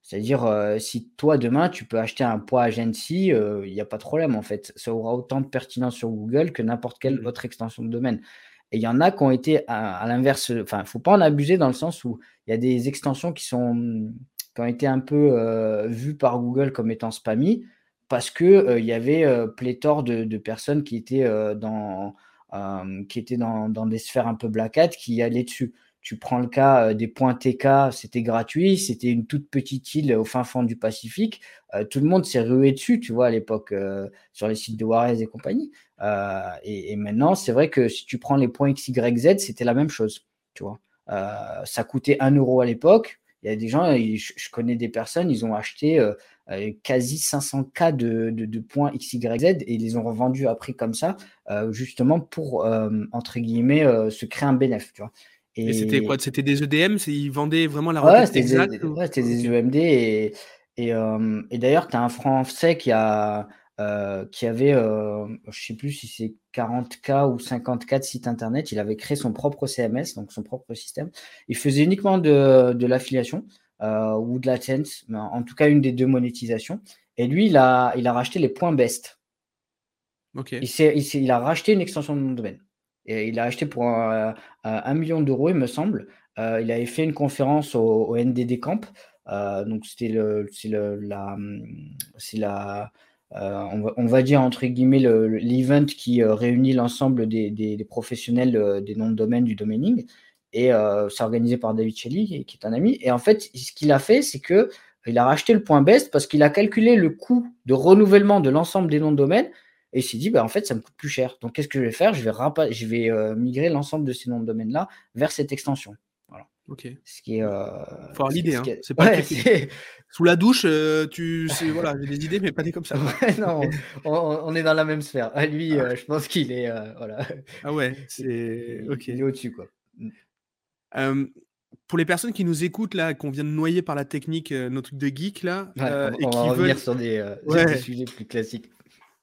C'est-à-dire, euh, si toi, demain, tu peux acheter un poids agency, il euh, n'y a pas de problème, en fait. Ça aura autant de pertinence sur Google que n'importe quelle autre extension de domaine. Et il y en a qui ont été à, à l'inverse. Enfin, il ne faut pas en abuser dans le sens où il y a des extensions qui sont... qui ont été un peu euh, vus par Google comme étant spammy, parce qu'il euh, y avait euh, pléthore de, de personnes qui étaient, euh, dans, euh, qui étaient dans, dans des sphères un peu black hat, qui allaient dessus. Tu prends le cas euh, des points T K, c'était gratuit, c'était une toute petite île au fin fond du Pacifique. Euh, tout le monde s'est rué dessus, tu vois, à l'époque, euh, sur les sites de Juarez et compagnie. Euh, et, et maintenant, c'est vrai que si tu prends les points X Y Z, c'était la même chose, tu vois. Euh, ça coûtait un euro à l'époque. Il y a des gens, je connais des personnes, ils ont acheté euh, quasi cinq cents mille de, de, de points X Y Z et ils les ont revendus à prix comme ça, euh, justement pour, euh, entre guillemets, euh, se créer un bénéfice, tu vois. Et, et c'était quoi? C'était des E D M? Ils vendaient vraiment la requête ouais, exacte? Ouais, c'était des E M D. Et, et, euh, et d'ailleurs, tu as un Français qui, a, euh, qui avait, euh, je ne sais plus si c'est quarante mille ou cinquante mille sites internet, il avait créé son propre C M S, donc son propre système. Il faisait uniquement de, de l'affiliation euh, ou de la l'AdSense, en tout cas une des deux monétisations. Et lui, il a, il a racheté les points best. Okay. Il, s'est, il, s'est, il a racheté une extension de nom de domaine. Et il a acheté pour un, un million d'euros, il me semble. Euh, il avait fait une conférence au, au N D D Camp. Euh, donc, c'était le, c'est le, la... C'est la Euh, on, va, on va dire entre guillemets le, le, l'event qui euh, réunit l'ensemble des, des, des professionnels euh, des noms de domaine du domaining et euh, c'est organisé par David Shelley qui est un ami, et en fait ce qu'il a fait c'est que il a racheté le point best parce qu'il a calculé le coût de renouvellement de l'ensemble des noms de domaine et il s'est dit bah en fait ça me coûte plus cher, donc qu'est-ce que je vais faire, je vais, rapa- je vais euh, migrer l'ensemble de ces noms de domaine là vers cette extension. Ok. Ce qui est. Euh... Faut avoir l'idée, hein. C'est pas ouais, c'est... Sous la douche, euh, tu. C'est... Voilà, j'ai des idées, mais pas des comme ça. Ouais, non, on, on est dans la même sphère. À lui, ah ouais. euh, je pense qu'il est. Euh, voilà. Ah ouais. C'est. Ok. Il est au-dessus, quoi. Euh, pour les personnes qui nous écoutent là, qu'on vient de noyer par la technique, euh, nos trucs de geek là, ouais, euh, on, et on qui va revenir veulent... sur des, euh, ouais. des sujets plus classiques.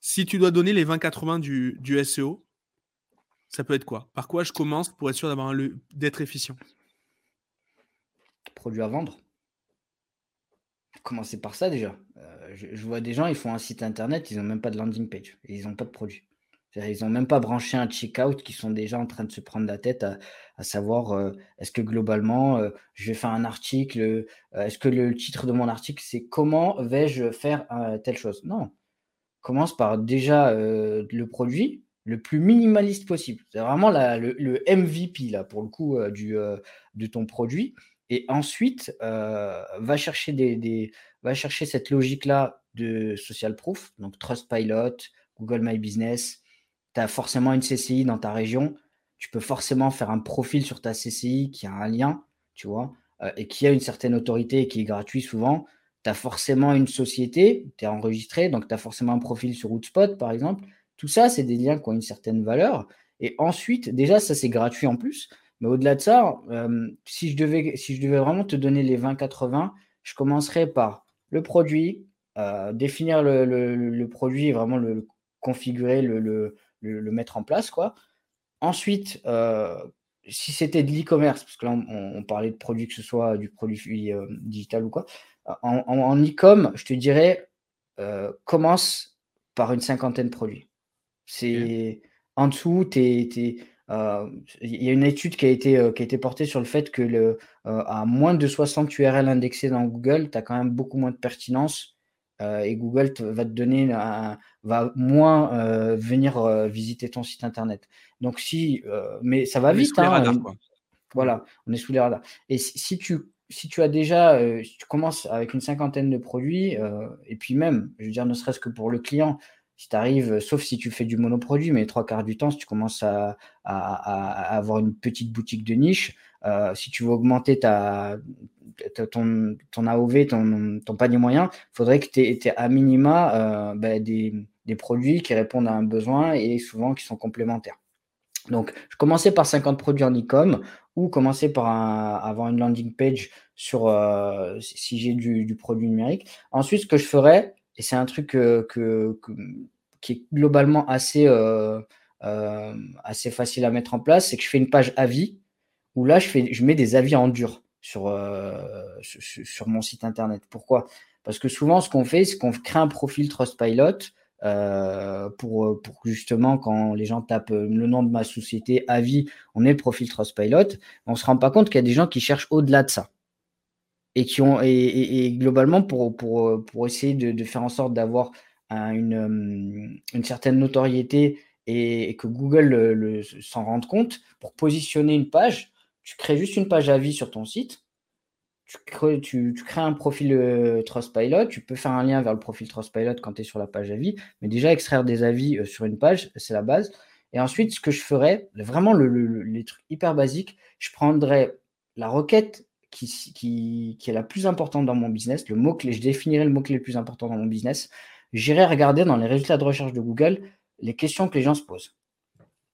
Si tu dois donner les vingt quatre-vingts du, du S E O, ça peut être quoi? Par quoi je commence pour être sûr d'avoir un le... d'être efficient? Produits à vendre. Commencez par ça déjà. Euh, je, je vois des gens, ils font un site internet, ils n'ont même pas de landing page, et ils n'ont pas de produit. C'est-à-dire, ils n'ont même pas branché un checkout, qui sont déjà en train de se prendre la tête à, à savoir euh, est-ce que globalement, euh, je vais faire un article, euh, est-ce que le titre de mon article, c'est comment vais-je faire euh, telle chose? Non. Commence par déjà euh, le produit le plus minimaliste possible. C'est vraiment la, le, le M V P là pour le coup euh, du, euh, de ton produit. Et ensuite, euh, va, chercher des, des, va chercher cette logique-là de social proof, donc Trustpilot, Google My Business. Tu as forcément une C C I dans ta région. Tu peux forcément faire un profil sur ta C C I qui a un lien, tu vois, euh, et qui a une certaine autorité et qui est gratuit souvent. Tu as forcément une société, tu es enregistré, donc tu as forcément un profil sur Hootspot, par exemple. Tout ça, c'est des liens qui ont une certaine valeur. Et ensuite, déjà, ça, c'est gratuit en plus. Mais au-delà de ça, euh, si, je devais, si je devais vraiment te donner les vingt quatre-vingts, je commencerais par le produit, euh, définir le, le, le produit et vraiment le, le configurer, le, le, le mettre en place, quoi. Ensuite, euh, si c'était de l'e-commerce, parce que là, on, on parlait de produits, que ce soit du produit euh, digital ou quoi, en, en, en e-com, je te dirais, euh, commence par une cinquantaine de produits. C'est, en dessous, t'es... t'es Il euh, y a une étude qui a, été, euh, qui a été portée sur le fait que le, euh, à moins de soixante U R L indexés dans Google, tu as quand même beaucoup moins de pertinence euh, et Google te, va te donner un, va moins euh, venir euh, visiter ton site internet. Donc si, euh, mais ça va on vite. Est sous hein, les radars, quoi. Voilà, on est sous les radars. Et si, si tu si tu as déjà, euh, si tu commences avec une cinquantaine de produits euh, et puis même, je veux dire, ne serait-ce que pour le client. Si tu arrives, sauf si tu fais du monoproduit, mais les trois quarts du temps, si tu commences à, à, à avoir une petite boutique de niche, euh, si tu veux augmenter ta, ta, ton, ton A O V, ton, ton panier moyen, il faudrait que tu aies à minima euh, bah, des, des produits qui répondent à un besoin et souvent qui sont complémentaires. Donc, je commençais par cinquante produits en e-com ou commencer par un, avoir une landing page sur euh, si j'ai du, du produit numérique. Ensuite, ce que je ferais, et c'est un truc que, que, que, qui est globalement assez, euh, euh, assez facile à mettre en place, c'est que je fais une page avis où là, je, fais, je mets des avis en dur sur, euh, sur, sur mon site internet. Pourquoi ? Parce que souvent, ce qu'on fait, c'est qu'on crée un profil Trustpilot euh, pour, pour justement, quand les gens tapent le nom de ma société, avis, on est le profil Trustpilot. On ne se rend pas compte qu'il y a des gens qui cherchent au-delà de ça. Et, qui ont, et, et, et globalement, pour, pour, pour essayer de, de faire en sorte d'avoir un, une, une certaine notoriété et, et que Google s'en rende compte, pour positionner une page, tu crées juste une page avis sur ton site, tu crées, tu, tu crées un profil euh, Trustpilot, tu peux faire un lien vers le profil Trustpilot quand tu es sur la page avis, mais déjà extraire des avis euh, sur une page, c'est la base. Et ensuite, ce que je ferais, vraiment le, le, les trucs hyper basiques, je prendrais la requête Qui, qui, qui est la plus importante dans mon business, le mot-clé, je définirai le mot-clé le plus important dans mon business, j'irai regarder dans les résultats de recherche de Google les questions que les gens se posent.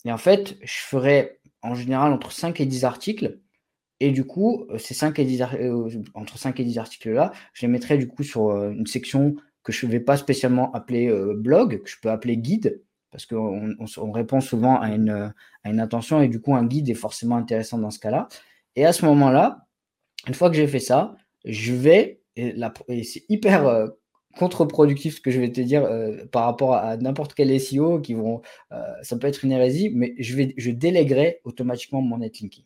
Et en fait, je ferai en général entre cinq et dix articles, et du coup, ces cinq et dix, euh, entre cinq et dix articles-là, je les mettrai du coup sur une section que je ne vais pas spécialement appeler euh, blog, que je peux appeler guide, parce qu'on on, on répond souvent à une, à une intention, et du coup, un guide est forcément intéressant dans ce cas-là. Et à ce moment-là, une fois que j'ai fait ça, je vais, et, et c'est hyper euh, contre-productif ce que je vais te dire euh, par rapport à n'importe quel S E O, qui vont, euh, ça peut être une hérésie, mais je, vais, je délèguerai automatiquement mon netlinking.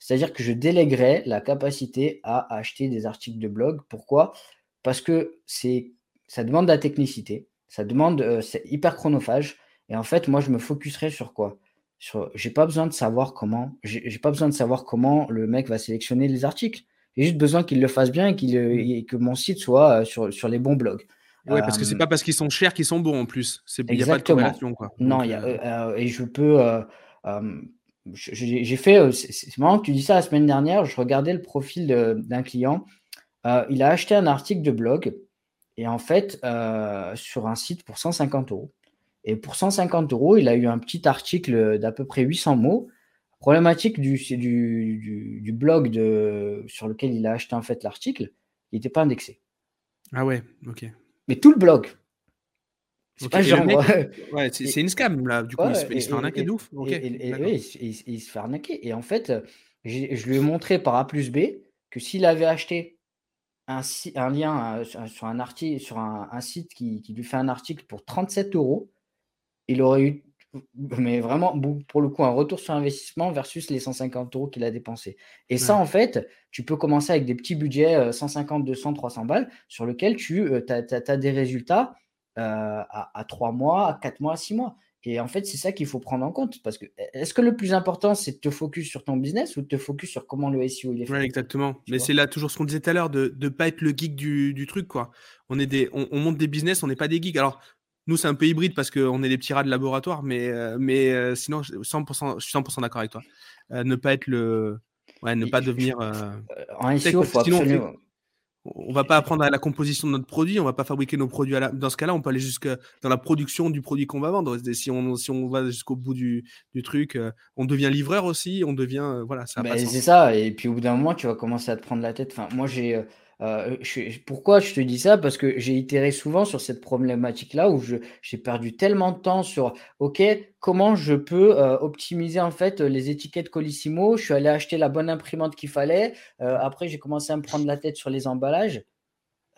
C'est-à-dire que je délèguerai la capacité à acheter des articles de blog. Pourquoi ? Parce que c'est, ça demande de la technicité, ça demande, euh, c'est hyper chronophage. Et en fait, moi, je me focuserai sur quoi ? J'ai pas besoin de savoir comment, j'ai pas besoin de savoir comment le mec va sélectionner les articles. J'ai juste besoin qu'il le fasse bien et, qu'il, et que mon site soit sur, sur les bons blogs. Oui, euh, parce que c'est pas parce qu'ils sont chers qu'ils sont bons en plus. Il n'y a pas de corrélation, quoi. Non, Donc, y a, euh, et je peux. Euh, euh, j'ai fait. C'est marrant que tu dis ça la semaine dernière. Je regardais le profil d'un client. Euh, il a acheté un article de blog et en fait euh, sur un site pour cent cinquante euros. Et pour cent cinquante euros, il a eu un petit article d'à peu près huit cents mots. Problématique du, du, du, du blog de, sur lequel il a acheté en fait l'article, il n'était pas indexé. Ah ouais, ok. Mais tout le blog. C'est okay, pas genre. Ouais, c'est une scam là. Du coup, ouais, il, se, il se fait arnaquer de ouf. Okay, et, et, oui, il, il, il se fait arnaquer. Et en fait, je lui ai montré par A plus B que s'il avait acheté un, un lien euh, sur, un, article, sur un, un site qui, qui lui fait un article pour trente-sept euros, il aurait eu, mais vraiment, pour le coup, un retour sur investissement versus les cent cinquante euros qu'il a dépensé. Et ouais. Ça, en fait, tu peux commencer avec des petits budgets, cent cinquante, deux cents, trois cents balles, sur lesquels tu as des résultats euh, à, à trois mois, à quatre mois, à six mois. Et en fait, c'est ça qu'il faut prendre en compte. Parce que est-ce que le plus important, c'est de te focus sur ton business ou de te focus sur comment le S E O il est fait ? Ouais, exactement. Mais c'est là toujours ce qu'on disait tout à l'heure, de ne pas être le geek du, du truc, quoi. On, est des, on, on monte des business, on n'est pas des geeks. Alors, nous, c'est un peu hybride parce qu'on est des petits rats de laboratoire, mais, euh, mais euh, sinon, cent pour cent, je suis cent pour cent d'accord avec toi. Euh, ne pas être le. Ouais, ne pas devenir. Euh... En S E O, il faut absolument. On ne va pas apprendre à la composition de notre produit, on ne va pas fabriquer nos produits. À la... Dans ce cas-là, on peut aller jusque dans la production du produit qu'on va vendre. Si on, si on va jusqu'au bout du, du truc, euh, on devient livreur aussi, on devient. Euh, voilà, ça a bah, pas de sens. C'est ça, et puis au bout d'un moment, tu vas commencer à te prendre la tête. Enfin, moi, j'ai. Euh... Euh, je, pourquoi je te dis ça ? Parce que j'ai itéré souvent sur cette problématique-là où je, j'ai perdu tellement de temps sur OK, comment je peux euh, optimiser en fait les étiquettes Colissimo ? Je suis allé acheter la bonne imprimante qu'il fallait. Euh, après, j'ai commencé à me prendre la tête sur les emballages.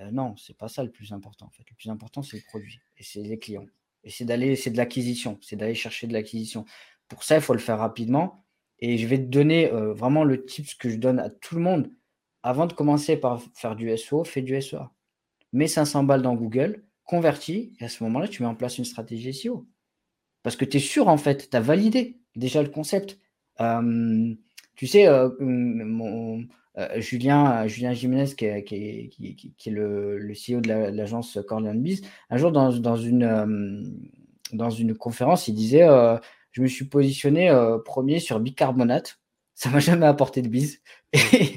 Euh, non, c'est pas ça le plus important en fait. Le plus important, c'est le produit et c'est les clients. Et c'est d'aller, c'est de l'acquisition, c'est d'aller chercher de l'acquisition. Pour ça, il faut le faire rapidement. Et je vais te donner euh, vraiment le tips que je donne à tout le monde. Avant de commencer par faire du S E O, fais du S E A. Mets cinq cents balles dans Google, convertis, et à ce moment-là, tu mets en place une stratégie S E O. Parce que tu es sûr, en fait, tu as validé déjà le concept. Euh, tu sais, euh, mon, Euh, Julien, euh, Julien Jiménez, qui est, qui est, qui est, qui est le, le C E O de la, l'agence Corleone Biz, un jour dans, dans, une, euh, dans une conférence, il disait euh, « Je me suis positionné euh, premier sur bicarbonate, ça ne m'a jamais apporté de bise. » et,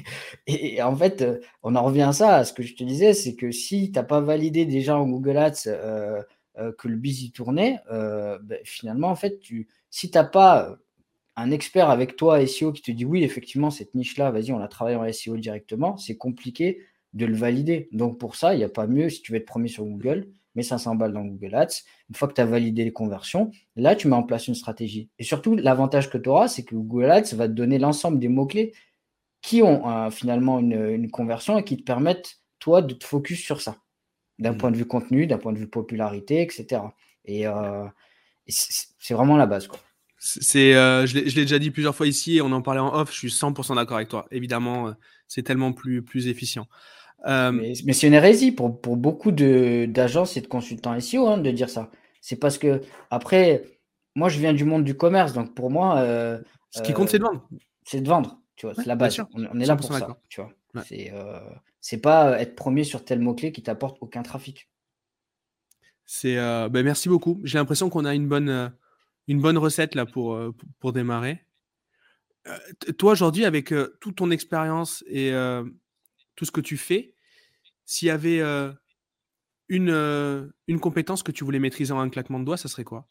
et en fait, on en revient à ça, à ce que je te disais, c'est que si tu n'as pas validé déjà en Google Ads euh, euh, que le biz y tournait, euh, ben, finalement, en fait, tu, si tu n'as pas… un expert avec toi S E O qui te dit oui, effectivement, cette niche-là, vas-y, on la travaille en S E O directement, c'est compliqué de le valider. Donc, pour ça, il n'y a pas mieux. Si tu veux être premier sur Google, mets cinq cents balles dans Google Ads. Une fois que tu as validé les conversions, là, tu mets en place une stratégie. Et surtout, l'avantage que tu auras, c'est que Google Ads va te donner l'ensemble des mots-clés qui ont euh, finalement une, une conversion et qui te permettent, toi, de te focus sur ça, d'un mmh. point de vue contenu, d'un point de vue popularité, et cetera. Et euh, c'est vraiment la base, quoi. C'est, euh, je l'ai, je l'ai déjà dit plusieurs fois ici et on en parlait en off, je suis cent pour cent d'accord avec toi. Évidemment, c'est tellement plus, plus efficient. Euh... Mais, mais c'est une hérésie pour, pour beaucoup de, d'agences et de consultants S E O hein, de dire ça. C'est parce que, après, moi, je viens du monde du commerce, donc pour moi… Euh, Ce qui compte, euh, c'est de vendre. C'est de vendre, tu vois, ouais, c'est la base. On, on est là pour ça, tu vois. Ouais. C'est, euh, c'est pas être premier sur tel mot-clé qui t'apporte aucun trafic. C'est, euh, bah, merci beaucoup. J'ai l'impression qu'on a une bonne… Euh... Une bonne recette là pour, pour, pour démarrer. Euh, t- toi, aujourd'hui, avec euh, toute ton expérience et euh, tout ce que tu fais, s'il y avait euh, une, euh, une compétence que tu voulais maîtriser en un claquement de doigts, ça serait quoi ?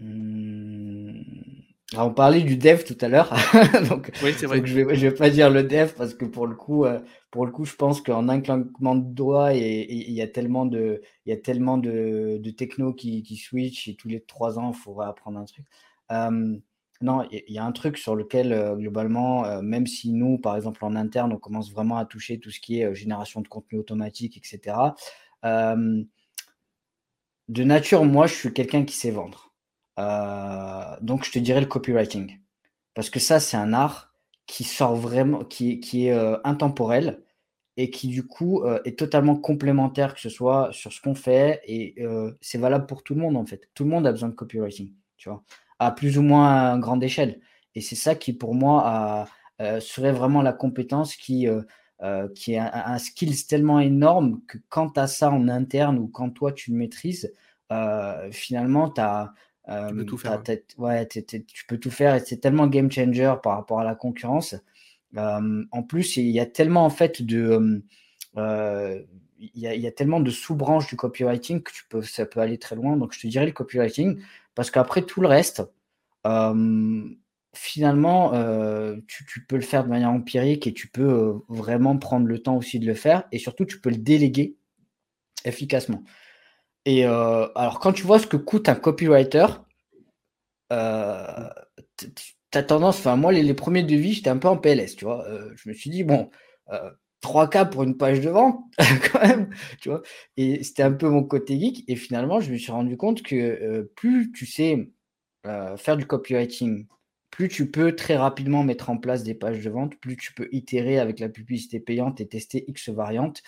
Mmh... Alors, on parlait du dev tout à l'heure. donc, oui, c'est vrai. Donc, je ne vais, je vais pas dire le dev parce que pour le coup, euh, pour le coup je pense qu'en un claquement de doigts, il y a tellement de, y a tellement de, de techno qui, qui switch et tous les trois ans, il faut apprendre un truc. Euh, non, il y, y a un truc sur lequel, euh, globalement, euh, même si nous, par exemple, en interne, on commence vraiment à toucher tout ce qui est euh, génération de contenu automatique, et cetera. Euh, de nature, moi, je suis quelqu'un qui sait vendre. Euh, donc je te dirais le copywriting parce que ça c'est un art qui sort vraiment, qui, qui est euh, intemporel et qui du coup euh, est totalement complémentaire que ce soit sur ce qu'on fait et euh, c'est valable pour tout le monde en fait. Tout le monde a besoin de copywriting, tu vois, à plus ou moins grande échelle et c'est ça qui pour moi a, euh, serait vraiment la compétence qui, euh, euh, qui est un, un skill tellement énorme que quand tu as ça en interne ou quand toi tu le maîtrises, euh, finalement tu as Euh, tu peux tout faire. Ouais, t'es, t'es, tu peux tout faire et c'est tellement game changer par rapport à la concurrence. Euh, en plus, il y a tellement en fait de, euh, il, y a, il y a tellement de sous-branches du copywriting que tu peux, ça peut aller très loin. Donc, je te dirais le copywriting parce qu'après tout le reste, euh, finalement, euh, tu, tu peux le faire de manière empirique et tu peux euh, vraiment prendre le temps aussi de le faire et surtout, tu peux le déléguer efficacement. Et euh, alors, quand tu vois ce que coûte un copywriter, euh, t'as tendance, enfin, moi, les, les premiers devis, j'étais un peu en P L S, tu vois. Euh, je me suis dit, bon, euh, trois K pour une page de vente, quand même, tu vois. Et c'était un peu mon côté geek. Et finalement, je me suis rendu compte que euh, plus tu sais euh, faire du copywriting, plus tu peux très rapidement mettre en place des pages de vente, plus tu peux itérer avec la publicité payante et tester X variantes.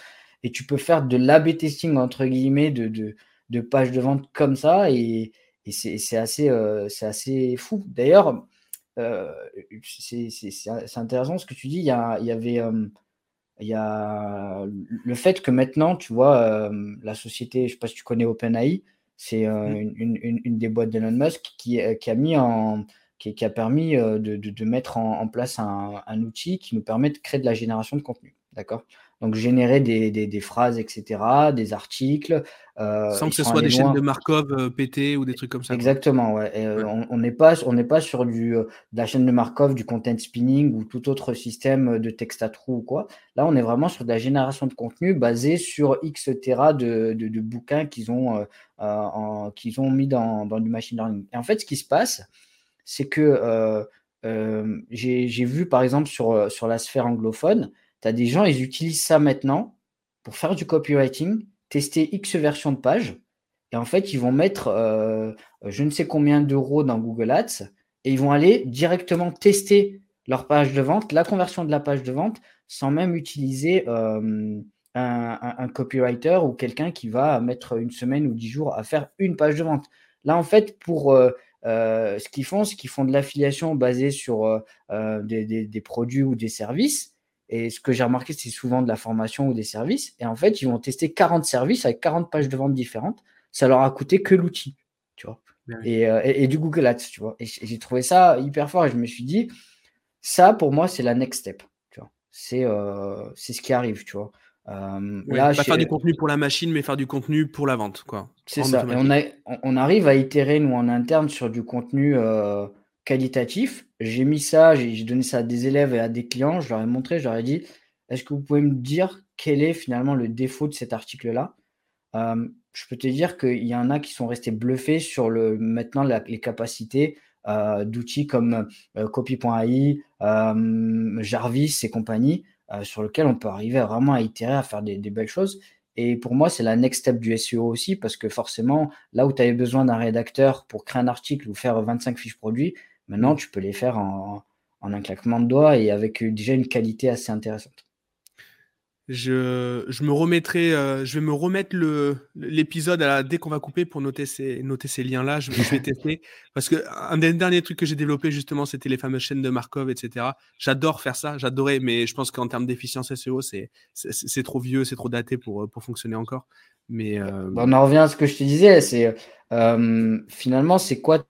Et tu peux faire de l'A B testing, entre guillemets, de, de, de pages de vente comme ça. Et, et c'est, c'est, assez, euh, c'est assez fou. D'ailleurs, euh, c'est, c'est, c'est intéressant ce que tu dis. Il y, a, il y avait euh, il y a le fait que maintenant, tu vois, euh, la société, je ne sais pas si tu connais OpenAI, c'est euh, mm. une, une, une des boîtes d'Elon Musk qui, qui, a, mis en, qui, qui a permis de, de, de mettre en, en place un, un outil qui nous permet de créer de la génération de contenu. D'accord ? Donc, générer des, des, des phrases, et cetera, des articles. Euh, Sans que ce soit des loin. chaînes de Markov euh, pétées ou des trucs comme ça. Exactement, ouais. Et, euh, ouais. On n'est pas, on n'est pas sur du, euh, de la chaîne de Markov, du content spinning ou tout autre système de texte à trous ou quoi. Là, on est vraiment sur de la génération de contenu basée sur X terras de, de, de bouquins qu'ils ont, euh, euh, en, qu'ils ont mis dans, dans du machine learning. Et en fait, ce qui se passe, c'est que euh, euh, j'ai, j'ai vu, par exemple, sur, sur la sphère anglophone, tu as des gens, ils utilisent ça maintenant pour faire du copywriting, tester X versions de page. Et en fait, ils vont mettre euh, je ne sais combien d'euros dans Google Ads et ils vont aller directement tester leur page de vente, la conversion de la page de vente, sans même utiliser euh, un, un, un copywriter ou quelqu'un qui va mettre une semaine ou dix jours à faire une page de vente. Là, en fait, pour euh, Euh, ce qu'ils font, c'est qu'ils font de l'affiliation basée sur euh, des, des, des produits ou des services. Et ce que j'ai remarqué, c'est souvent de la formation ou des services. Et en fait, ils vont tester quarante services avec quarante pages de vente différentes. Ça leur a coûté que l'outil, tu vois, ouais. et, euh, et, et du Google Ads, tu vois. Et j'ai trouvé ça hyper fort. Et je me suis dit, ça, pour moi, c'est la next step, tu vois. C'est, euh, c'est ce qui arrive, tu vois. Euh, ouais, là, pas faire du contenu pour la machine, mais faire du contenu pour la vente, quoi. C'est ça. Et on, a, on arrive à itérer, nous, en interne, sur du contenu euh, qualitatif. J'ai mis ça, j'ai, j'ai donné ça à des élèves et à des clients. Je leur ai montré, je leur ai dit, est-ce que vous pouvez me dire quel est finalement le défaut de cet article-là? euh, Je peux te dire qu'il y en a qui sont restés bluffés sur le, maintenant la, les capacités euh, d'outils comme euh, Copy point A I, euh, Jarvis et compagnie. Euh, sur lequel on peut arriver à vraiment à itérer, à faire des, des belles choses. Et pour moi, c'est la next step du S E O aussi, parce que forcément, là où tu avais besoin d'un rédacteur pour créer un article ou faire vingt-cinq fiches produits, maintenant, tu peux les faire en, en un claquement de doigts et avec déjà une qualité assez intéressante. Je, je, me remettrai, euh, je vais me remettre le, l'épisode à la, dès qu'on va couper pour noter ces, noter ces liens-là. Je, je vais tester. Parce qu'un des derniers trucs que j'ai développé, justement, c'était les fameuses chaînes de Markov, et cetera. J'adore faire ça, j'adorais, mais je pense qu'en termes d'efficience S E O, c'est, c'est, c'est trop vieux, c'est trop daté pour, pour fonctionner encore. Mais, euh... on en revient à ce que je te disais. C'est, euh, finalement, c'est quoi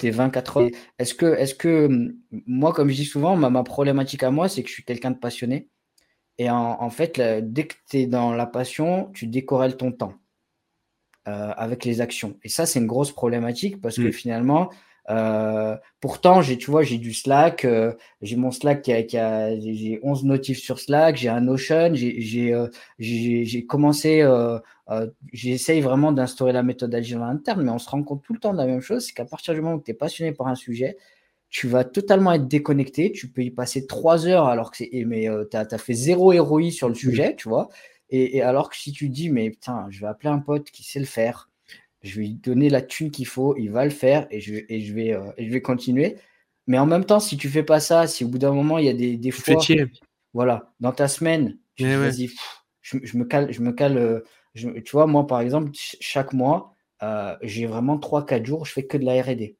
t'es vingt-quatre heures. Est-ce que, est-ce que moi, comme je dis souvent, ma, ma problématique à moi, c'est que je suis quelqu'un de passionné. Et en, en fait, là, dès que tu es dans la passion, tu décorrèles ton temps euh, avec les actions. Et ça, c'est une grosse problématique parce mmh. que finalement, euh, pourtant, j'ai, tu vois, j'ai du Slack, euh, j'ai mon Slack qui a, qui a j'ai onze notifs sur Slack, j'ai un Notion, j'ai, j'ai, euh, j'ai, j'ai commencé, euh, euh, j'essaye vraiment d'instaurer la méthode agile en interne, mais on se rend compte tout le temps de la même chose, c'est qu'à partir du moment où tu es passionné par un sujet, tu vas totalement être déconnecté, tu peux y passer trois heures alors que c'est, mais euh, t'as, t'as fait zéro R O I sur le sujet, tu vois, et, et alors que si tu dis, mais putain, je vais appeler un pote qui sait le faire, je vais lui donner la thune qu'il faut, il va le faire et je, et je, vais, euh, et je vais continuer. Mais en même temps, si tu ne fais pas ça, si au bout d'un moment, il y a des, des fois, voilà, dans ta semaine, tu te dis, pff, je, je me cale, je me cale je, tu vois, moi, par exemple, chaque mois, euh, j'ai vraiment trois quatre jours, je fais que de la R et D.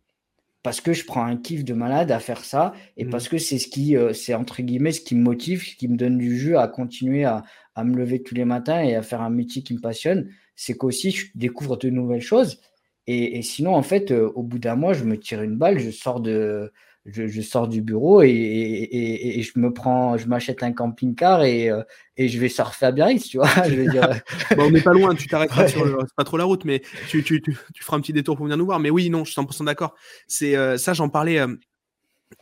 Parce que je prends un kiff de malade à faire ça et mmh. parce que c'est ce qui, euh, c'est entre guillemets, ce qui me motive, ce qui me donne du jus à continuer à, à me lever tous les matins et à faire un métier qui me passionne. C'est qu'aussi, je découvre de nouvelles choses. Et, et sinon, en fait, euh, au bout d'un mois, je me tire une balle, je sors, de, je, je sors du bureau et, et, et, et je me prends, je m'achète un camping-car et, euh, et je vais surfer à Biarritz, tu vois. Je veux dire... bon, on n'est pas loin, tu t'arrêteras, ouais. sur le, c'est pas trop la route, mais tu, tu, tu, tu feras un petit détour pour venir nous voir. Mais oui, non, je suis cent pour cent d'accord. C'est, euh, ça, j'en parlais, euh,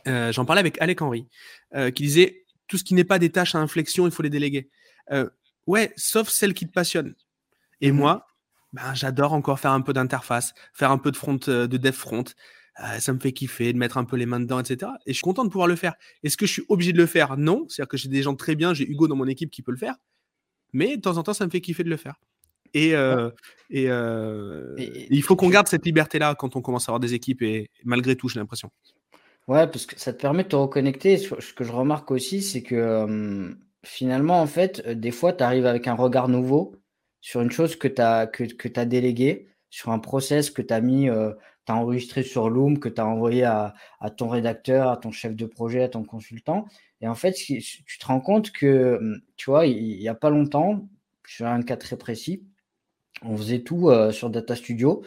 euh, j'en parlais avec Alec Henry, euh, qui disait, tout ce qui n'est pas des tâches à inflexion, il faut les déléguer. Euh, ouais, sauf celles qui te passionnent. Et moi, ben, j'adore encore faire un peu d'interface, faire un peu de front, de dev front. Euh, ça me fait kiffer de mettre un peu les mains dedans, et cetera. Et je suis content de pouvoir le faire. Est-ce que je suis obligé de le faire? Non. C'est-à-dire que j'ai des gens très bien, j'ai Hugo dans mon équipe qui peut le faire. Mais de temps en temps, ça me fait kiffer de le faire. Et, euh, et, euh, et il faut qu'on garde cette liberté-là quand on commence à avoir des équipes. Et malgré tout, j'ai l'impression. Ouais, parce que ça te permet de te reconnecter. Ce que je remarque aussi, c'est que euh, finalement, en fait, des fois, tu arrives avec un regard nouveau sur une chose que tu as que, que t'as déléguée, sur un process que tu as mis, euh, tu as enregistré sur Loom, que tu as envoyé à, à ton rédacteur, à ton chef de projet, à ton consultant. Et en fait, tu te rends compte que, tu vois, il n'y a pas longtemps, sur un cas très précis, on faisait tout euh, sur Data Studio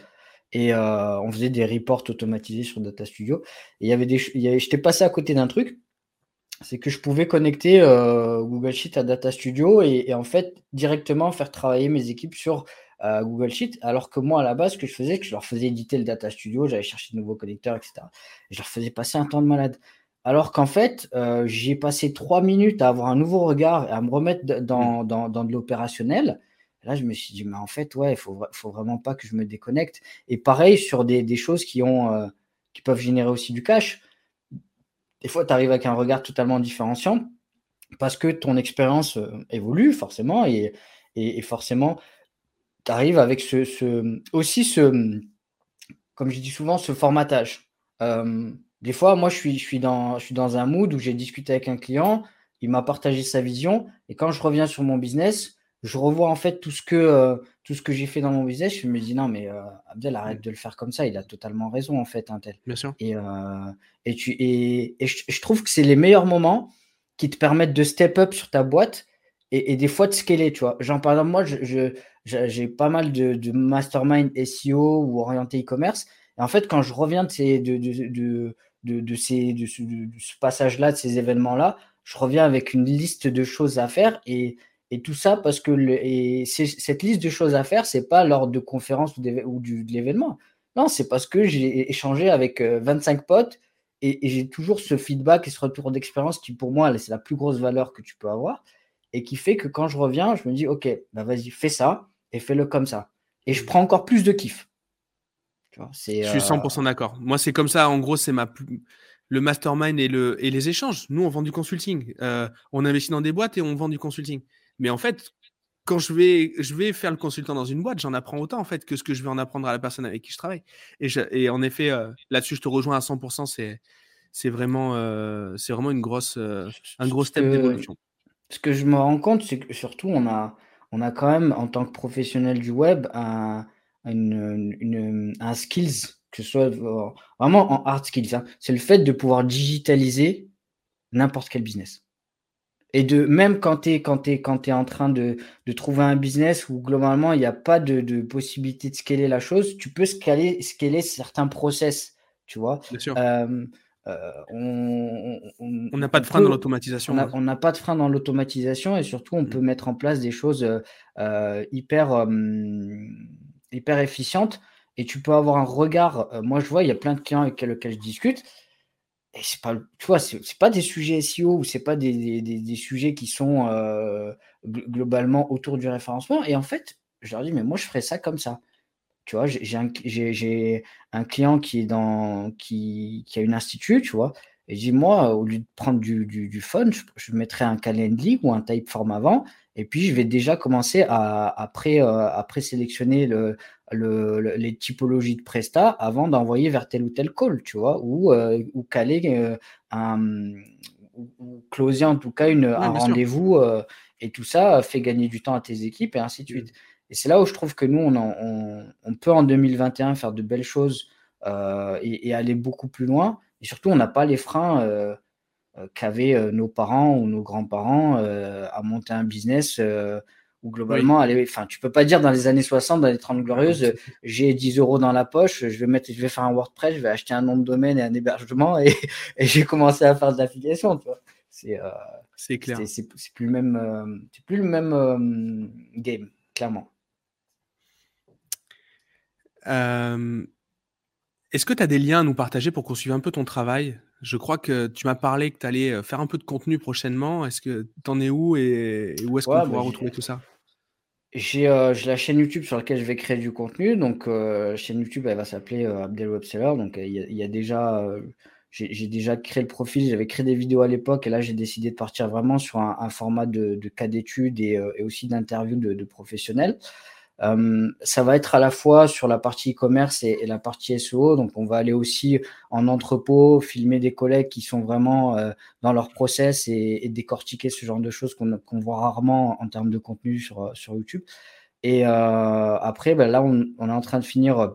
et euh, on faisait des reports automatisés sur Data Studio. Et il y avait des, il y avait, j'étais passé à côté d'un truc. C'est que je pouvais connecter euh, Google Sheet à Data Studio et, et en fait directement faire travailler mes équipes sur euh, Google Sheet, alors que moi à la base ce que je faisais, c'est que je leur faisais éditer le Data Studio, j'allais chercher de nouveaux connecteurs, et cetera. Et je leur faisais passer un temps de malade. Alors qu'en fait, euh, j'ai passé trois minutes à avoir un nouveau regard et à me remettre dans, dans, dans de l'opérationnel. Et là, je me suis dit, mais en fait, ouais, il faut, faut vraiment pas que je me déconnecte. Et pareil sur des, des choses qui, ont, euh, qui peuvent générer aussi du cash. Des fois, tu arrives avec un regard totalement différenciant parce que ton expérience euh, évolue forcément et, et, et forcément, tu arrives avec ce, ce, aussi ce, comme je dis souvent, ce formatage. Euh, des fois, moi, je suis, je suis dans, je suis dans un mood où j'ai discuté avec un client, il m'a partagé sa vision et quand je reviens sur mon business, je revois en fait tout ce que, euh, tout ce que j'ai fait dans mon business. Je me dis non, mais euh, Abdel, arrête de le faire comme ça. Il a totalement raison en fait, un tel. Bien sûr. Et, euh, et, tu, et, et je, je trouve que c'est les meilleurs moments qui te permettent de step up sur ta boîte et, et des fois de scaler, tu vois. Genre, par exemple, moi, je, je, j'ai pas mal de, de mastermind S E O ou orienté e-commerce. Et en fait, quand je reviens de, ces, de, de, de, de, de, ces, de, ce, de ce passage-là, de ces événements-là, je reviens avec une liste de choses à faire et, et tout ça parce que le, et cette liste de choses à faire, ce n'est pas lors de conférences ou, ou du, de l'événement. Non, c'est parce que j'ai échangé avec vingt-cinq potes et, et j'ai toujours ce feedback et ce retour d'expérience qui, pour moi, c'est la plus grosse valeur que tu peux avoir et qui fait que quand je reviens, je me dis « Ok, bah vas-y, fais ça et fais-le comme ça. » Et je prends encore plus de kiff. C'est, je suis cent pour cent euh... d'accord. Moi, c'est comme ça. En gros, c'est ma plus... le mastermind et, le... et les échanges. Nous, on vend du consulting. Euh, on investit dans des boîtes et on vend du consulting. Mais en fait, quand je vais, je vais faire le consultant dans une boîte, j'en apprends autant en fait que ce que je vais en apprendre à la personne avec qui je travaille. Et, je... et en effet, euh, là-dessus, je te rejoins à cent pour cent. C'est, c'est vraiment, euh... c'est vraiment une grosse, euh... un gros step que... d'évolution. Ce que je me rends compte, c'est que surtout, on a, on a quand même, en tant que professionnel du web, un... Une, une, un skills, que ce soit euh, vraiment en hard skills, hein. C'est le fait de pouvoir digitaliser n'importe quel business. Et de même quand tu es quand tu es quand tu es en train de, de trouver un business où globalement il n'y a pas de, de possibilité de scaler la chose, tu peux scaler, scaler certains process, tu vois. Bien sûr. Euh, euh, on n'a pas de frein peut, dans l'automatisation. On n'a pas de frein dans l'automatisation et surtout on mmh. peut mettre en place des choses euh, euh, hyper... Euh, hyper efficiente et tu peux avoir un regard. Euh, moi, je vois, il y a plein de clients avec lesquels je discute et c'est pas, tu vois, c'est, c'est pas des sujets S E O ou c'est pas des, des, des, des sujets qui sont euh, gl- globalement autour du référencement. Et en fait, je leur dis, mais moi, je ferais ça comme ça. Tu vois, j'ai, j'ai, un, j'ai, j'ai un client qui est dans, qui, qui a une institut, tu vois, et je dis, moi, au lieu de prendre du, du, du phone, je, je mettrais un Calendly ou un Typeform avant. Et puis, je vais déjà commencer à, à, pré, à pré-sélectionner le, le, le, les typologies de Presta avant d'envoyer vers tel ou tel call, tu vois, ou, euh, ou caler euh, un, ou closer en tout cas une, ouais, un rendez-vous euh, et tout ça fait gagner du temps à tes équipes et ainsi de suite. Et c'est là où je trouve que nous, on, en, on, on peut en deux mille vingt et un faire de belles choses euh, et, et aller beaucoup plus loin. Et surtout, on n'a pas les freins... Euh, qu'avaient euh, nos parents ou nos grands-parents euh, à monter un business euh, où globalement, oui. aller, tu peux pas dire dans les années soixante, dans les trente glorieuses, euh, j'ai dix euros dans la poche, je vais, mettre, je vais faire un WordPress, je vais acheter un nom de domaine et un hébergement et, et j'ai commencé à faire de l'affiliation. Tu vois. C'est, euh, c'est clair. C'est, c'est, c'est plus le même, euh, c'est plus le même euh, game, clairement. Euh, est-ce que tu as des liens à nous partager pour qu'on suive un peu ton travail ? Je crois que tu m'as parlé que tu allais faire un peu de contenu prochainement. Est-ce que tu en es où et où est-ce ouais, qu'on bah pourra retrouver tout ça ? J'ai, euh, j'ai la chaîne YouTube sur laquelle je vais créer du contenu. Donc, euh, la chaîne YouTube, elle va s'appeler euh, Abdel Webseller. Donc, il y, y a déjà, euh, j'ai, j'ai déjà créé le profil. J'avais créé des vidéos à l'époque et là, j'ai décidé de partir vraiment sur un, un format de, de cas d'études et, euh, et aussi d'interviews de, de professionnels. Euh, ça va être à la fois sur la partie e-commerce et, et la partie S E O, donc on va aller aussi en entrepôt filmer des collègues qui sont vraiment euh, dans leur process et, et décortiquer ce genre de choses qu'on, qu'on voit rarement en termes de contenu sur, sur YouTube. Et euh, après ben là on, on est en train de finir euh,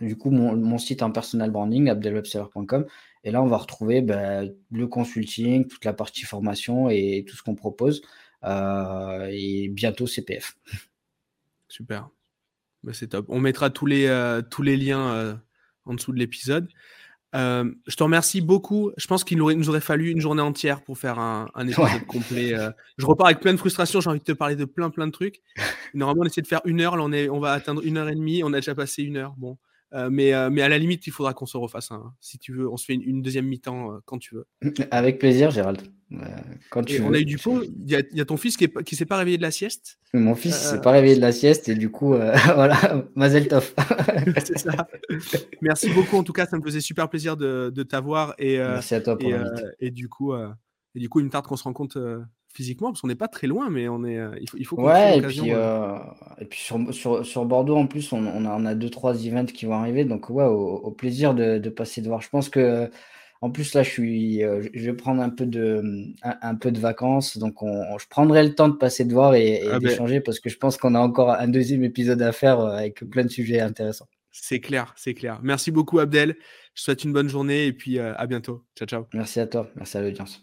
du coup mon, mon site en personal branding abdelwebseller point com et là on va retrouver ben, le consulting, toute la partie formation et tout ce qu'on propose euh, et bientôt C P F. Super, bah, c'est top. On mettra tous les, euh, tous les liens euh, en dessous de l'épisode. Euh, je te remercie beaucoup. Je pense qu'il nous aurait fallu une journée entière pour faire un, un épisode ouais. complet. Euh, je repars avec plein de frustration. J'ai envie de te parler de plein, plein de trucs. Normalement, on essaie de faire une heure. Là, on, est, on va atteindre une heure et demie. On a déjà passé une heure. Bon. Euh, mais, euh, mais à la limite, il faudra qu'on se refasse. Hein. Si tu veux, on se fait une, une deuxième mi-temps euh, quand tu veux. Avec plaisir, Gérald. Euh, quand tu on veux, a eu du pot. Il y, y a ton fils qui ne s'est pas réveillé de la sieste. Mon fils ne euh... s'est pas réveillé de la sieste et du coup, euh, voilà, mazel tov. C'est ça. Merci beaucoup. En tout cas, ça me faisait super plaisir de, de t'avoir. Et, euh, merci à toi pour l'invite. Euh, et, euh, et du coup, il me tarde qu'on se rencontre euh, physiquement parce qu'on n'est pas très loin, mais on est, euh, il, faut, il faut qu'on ouais, ait l'occasion. Puis, euh, et puis sur, sur, sur Bordeaux, en plus, on, on, a, on a deux, trois events qui vont arriver. Donc, ouais, au, au plaisir de, de passer de voir. Je pense que. En plus, là, je, suis, je vais prendre un peu de, un, un peu de vacances. Donc, on, on, je prendrai le temps de passer de voir et, et ah d'échanger ben. parce que je pense qu'on a encore un deuxième épisode à faire avec plein de sujets intéressants. C'est clair, c'est clair. Merci beaucoup, Abdel. Je te souhaite une bonne journée et puis euh, à bientôt. Ciao, ciao. Merci à toi. Merci à l'audience.